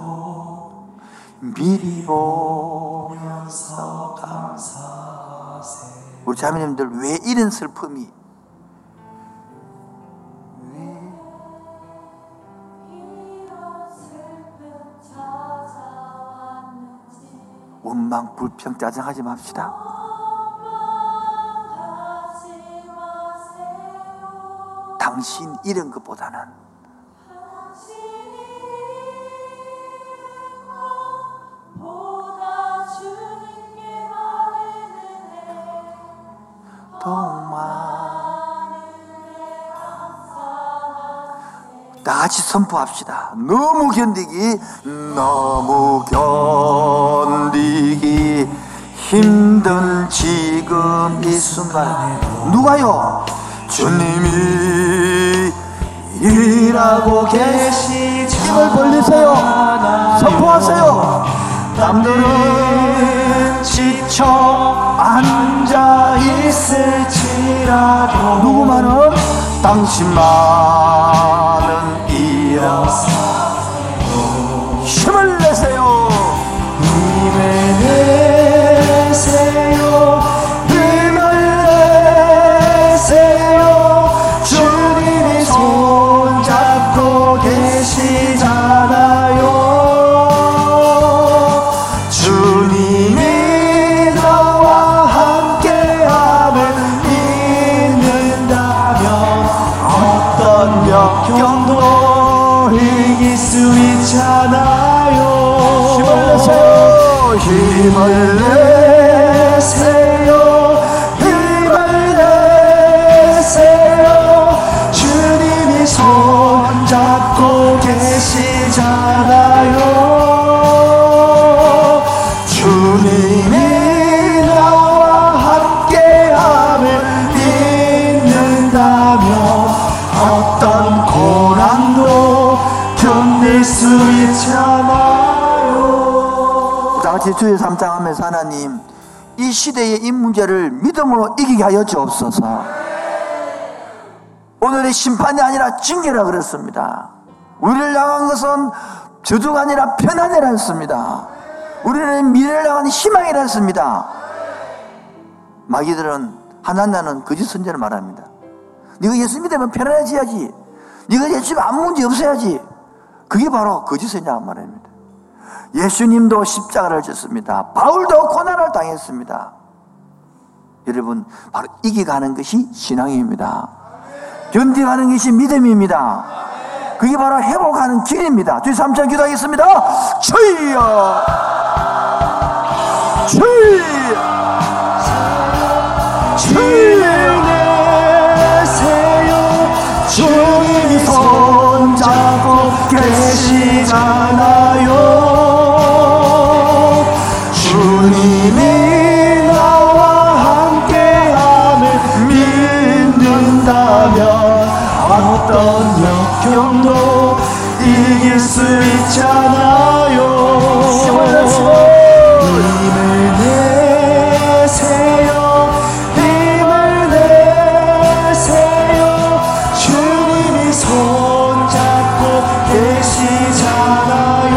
미리 보면서 감사하세요. 우리 자매님들 왜 이런 슬픔이 왜 이런 슬픔 찾아왔는지 원망 불평 짜증하지 맙시다. 원망하지 마세요. 당신 이런 것보다는 다같이 선포합시다. 너무 견디기 너무 견디기 힘든 지금 이 순간에 누가요? 주님이 일하고 계시잖아요. 입을 벌리세요. 선포하세요. 남들은 지쳐 앉아있을지라도 누구만은 당신만은 힘을 내세요. 힘을 내세요. 힘을 내세요. 주님이 손잡고 계시잖아요. 주님이 나와 함께함을 믿는다면 어떤 역경도 이길 수 있잖아요. 힘을 내세요. 힘을 내세요. 힘을 내세요. 주님이 손잡고 계시잖아요. 주님이 나와 함께함을 믿는다면 어떤 고난도 견딜 수 있잖아요. 다같이 주의 삼창하면서 하나님 이 시대의 이 문제를 믿음으로 이기게 하여 주옵소서. 오늘의 심판이 아니라 징계라 그랬습니다. 우리를 향한 것은 저주가 아니라 편안이라 했습니다. 우리는 미래를 향한 희망이라 했습니다. 마귀들은 하나님은 거짓 선제를 말합니다. 네가 예수 믿으면 편안해져야지, 네가 예수님 아무 문제 없어야지. 그게 바로 거짓 선제라 말입니다. 예수님도 십자가를 졌습니다. 바울도 고난을 당했습니다. 여러분, 바로 이기가는 것이 신앙입니다. 견디가는 것이 믿음입니다. 그게 바로 회복하는 길입니다. 주의 삼천 기도하겠습니다. 주여, 주여, 주여 내세요. 주님 손잡고 계시잖아요. 주님이 나와 함께함을 믿는다면 어떤 역경도 이길 수 있잖아요. 힘을 내세요, 힘을 내세요. 주님이 손잡고 계시잖아요.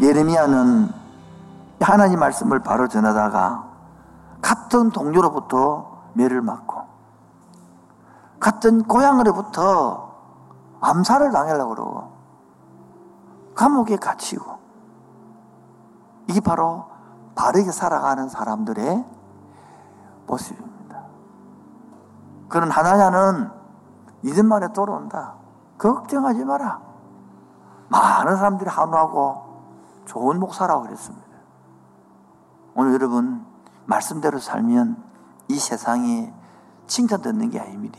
예레미야는 하나님 말씀을 바로 전하다가 같은 동료로부터 매를 맞고 같은 고향으로부터 암살을 당하려고 그러고 감옥에 갇히고, 이게 바로 바르게 살아가는 사람들의 모습입니다. 그런 하나냐는 이전만에 돌아온다, 걱정하지 마라, 많은 사람들이 한우하고 좋은 목사라고 그랬습니다. 오늘 여러분 말씀대로 살면 이 세상에 칭찬 듣는 게 아닙니다.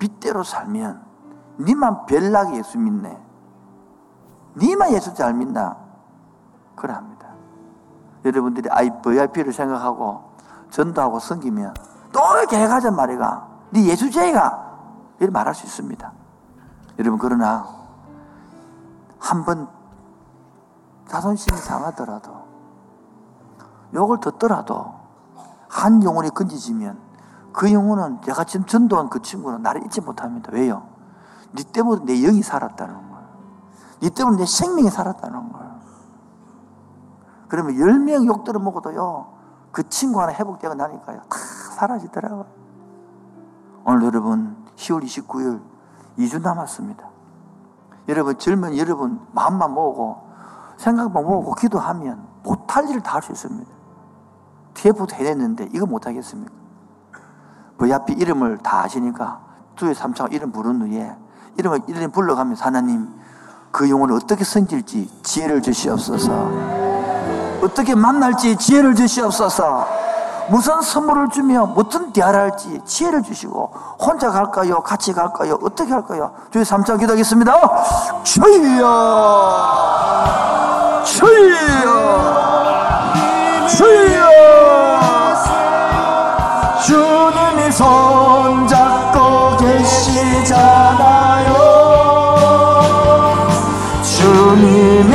빛대로 살면 니만 별나게 예수 믿네, 니만 예수 잘 믿나 그럽니다. 여러분들이 브이아이피를 생각하고 전도하고 섬기면 또 개가전 말이가 니 예수쟁이가 이렇게 말할 수 있습니다. 여러분, 그러나 한번 자존심이 상하더라도, 욕을 듣더라도 한 영혼이 건지지면 그 영혼은, 내가 지금 전도한 그 친구는 나를 잊지 못합니다. 왜요? 네 때문에 내 영이 살았다는 거예요. 네 때문에 내 생명이 살았다는 거예요. 그러면 열 명 욕 들어먹어도요, 그 친구 하나 회복되고 나니까요 다 사라지더라고요. 오늘 여러분 시월 이십구일 이 주 남았습니다. 여러분, 젊은 여러분 마음만 모으고 생각만 모으고 기도하면 못할 일을 다 할 수 있습니다. 티에프도 해냈는데 이거 못하겠습니까? 브이아이피 이름을 다 아시니까 주의 삼창 이름 부른 후에 이름을 이름 불러가면 하나님 그 영혼을 어떻게 섬길지 지혜를 주시옵소서. 어떻게 만날지 지혜를 주시옵소서. 무슨 선물을 주며 무슨 대화를 할지 지혜를 주시고, 혼자 갈까요? 같이 갈까요? 어떻게 할까요? 주의 삼창 기도하겠습니다. 주여, 주여, 주여, 주님이 손잡고 계시잖아요. 주님이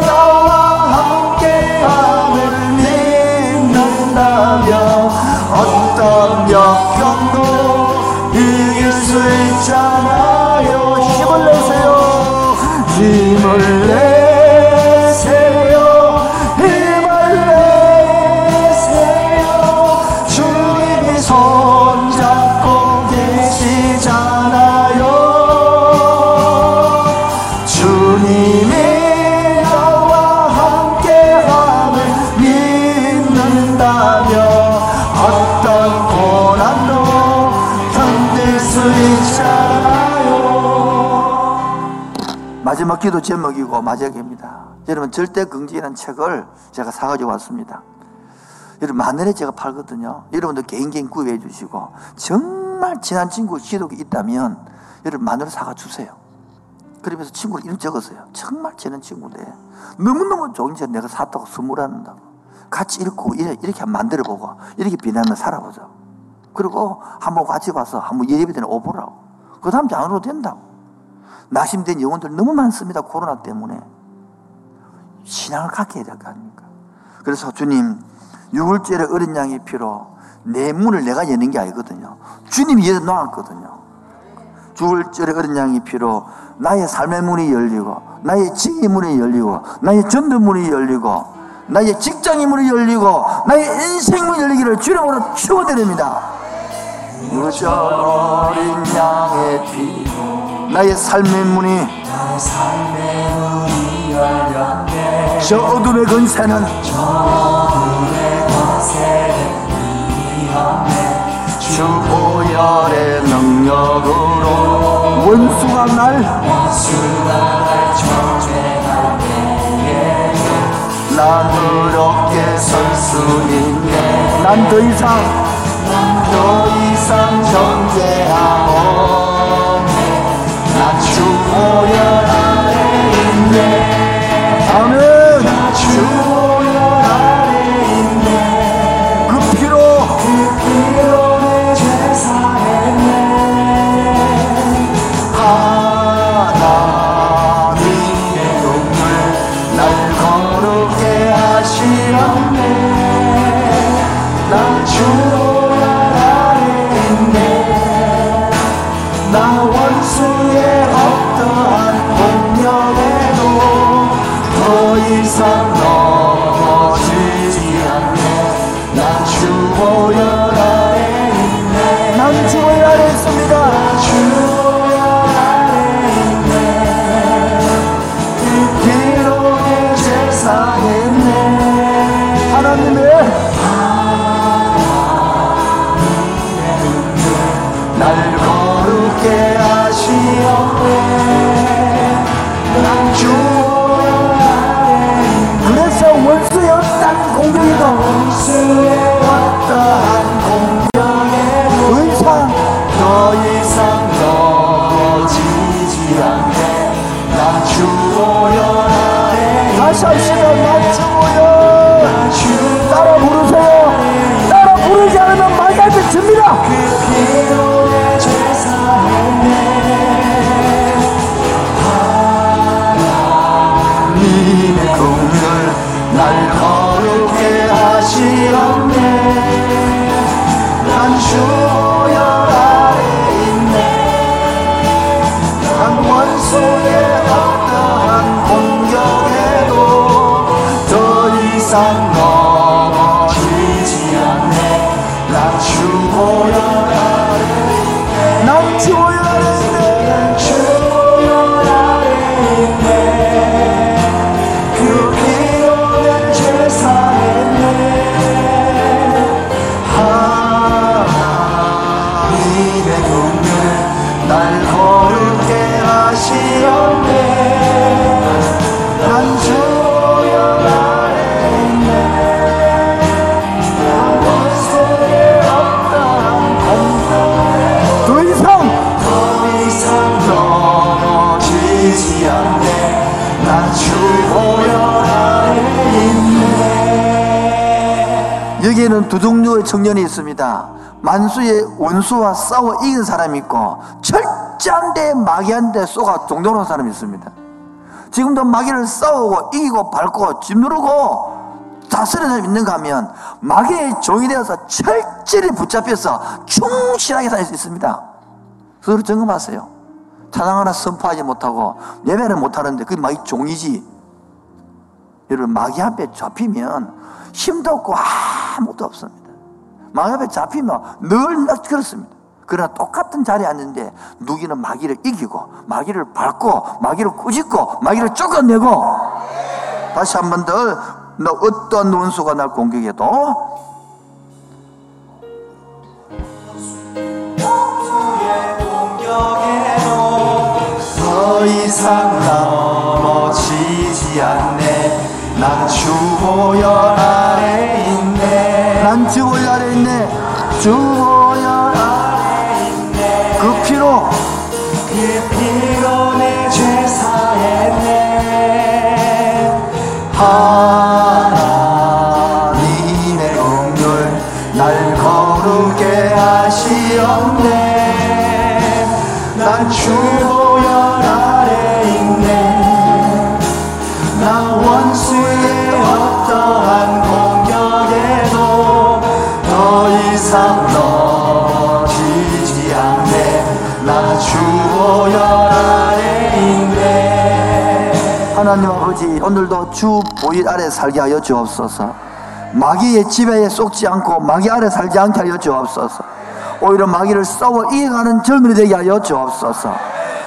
나와 함께함을 믿는다면 어떤 역경도 이길 수 있잖아요. 힘을 내세요, 힘을 내세요. 주님이 나와 마지막 기도 제목이고 마지막입니다. 여러분, 절대긍지라는 책을 제가 사가지고 왔습니다. 여러분, 만 원에 제가 팔거든요. 여러분도 개인개인 구입해 주시고, 정말 친한 친구 기독이 있다면 여러분 만 원을 사가 주세요. 그러면서 친구를 이름 적었어요. 정말 친한 친구인데 너무너무 좋은 책 내가 샀다고 선물한다고 같이 읽고 이렇게 만들어보고 이렇게 비난을 살아보자. 그리고 한번 같이 봐서 한번 예배되는 오보라고. 그 다음 장으로 된다고. 낙심된 영혼들 너무 많습니다. 코로나 때문에. 신앙을 갖게 해야 될 거 아닙니까? 그래서 주님, 유월절에 어린 양의 피로 내 문을 내가 여는 게 아니거든요. 주님이 열어 놓았거든요. 유월절에 어린 양의 피로 나의 삶의 문이 열리고, 나의 직의 문이 열리고, 나의 전도 문이 열리고, 나의 직장의 문이 열리고, 나의 인생 문이 열리기를 주님으로 추원드립니다. 유월절 어린 양의 피로 나의 삶의 문이 열렸네. 저 어둠의 근세는 주 보혈의 능력으로 원수가 날 난 더럽게 설 수 있네. 난 더 이상 난 더 이상 정죄하오. 난 주 보혈 아래 있네. 아멘. 난 주 보혈 아래 있네. 그 피로 그 피로 내 죄 사했네. 하나님의 눈물 날 거룩게 하시었네. 난 주 두 종류의 청년이 있습니다. 만수의 원수와 싸워 이긴 사람이 있고, 철저한데 마귀한테 쏘가 종종하는 사람이 있습니다. 지금도 마귀를 싸우고 이기고 밟고 짓누르고 다스려져 있는가 하면, 마귀의 종이 되어서 철저히 붙잡혀서 충실하게 살 수 있습니다. 스스로 점검하세요. 찬양 하나 선포하지 못하고 예배를 못하는데 그게 마귀 종이지. 여러분, 마귀 앞에 잡히면 힘도 없고 아무것도 없습니다. 마귀 앞에 잡히면 늘 그렇습니다. 그러나 똑같은 자리에 앉는데 누기는 마귀를 이기고, 마귀를 밟고, 마귀를 꾸짖고, 마귀를 쫓아내고. 다시 한 번 더. 너 어떤 원수가 날 공격해도 원수의 공격에도 더 이상 나 멈추지 않네. 난 주보혈 아래 있네. 난 주보혈 아래 있네. 주보혈 아래 있네. 그 피로 그 피로 내 죄 사했네. 하나님의 긍휼 날 거룩게 하시옵네. 난 주보혈 아래 있네. 나 원수의 어떠한 공격에도 더 이상 넘어지지 않네. 나 주보혈 아래 있네. 하나님 아버지, 오늘도 주보혈 아래 살게 하여 주옵소서. 마귀의 지배에 속지 않고 마귀 아래 살지 않게 하여 주옵소서. 오히려 마귀를 싸워 이겨가는 젊은이 되게 하여 주옵소서.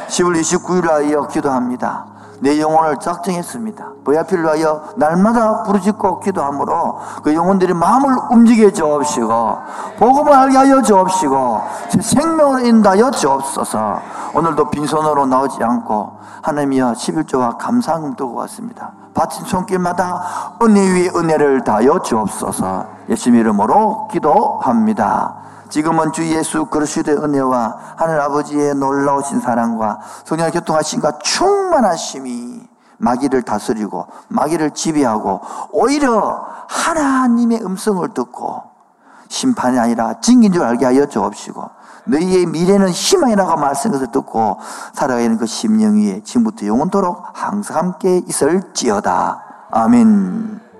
시월 이십구일을 하여 기도합니다. 내 영혼을 작정했습니다. 보야필로 하여 날마다 부르짖고 기도함으로 그 영혼들이 마음을 움직여 주옵시고 복음을 알게 하여 주옵시고 제 생명으로 인도하여 주옵소서. 오늘도 빈손으로 나오지 않고 하나님이여 십일조와 감사금 두고 왔습니다. 바친 손길마다 은혜 위에 은혜를 다하여 주옵소서. 예수님 이름으로 기도합니다. 지금은 주 예수 그리스도의 은혜와 하늘 아버지의 놀라우신 사랑과 성령의 교통하심과 충만하심이 마귀를 다스리고 마귀를 지배하고 오히려 하나님의 음성을 듣고 심판이 아니라 징계인 줄 알게 하여 주옵시고 너희의 미래는 희망이라고 말씀한 것을 듣고 살아가는 그 심령 위에 지금부터 영원토록 항상 함께 있을지어다. 아멘.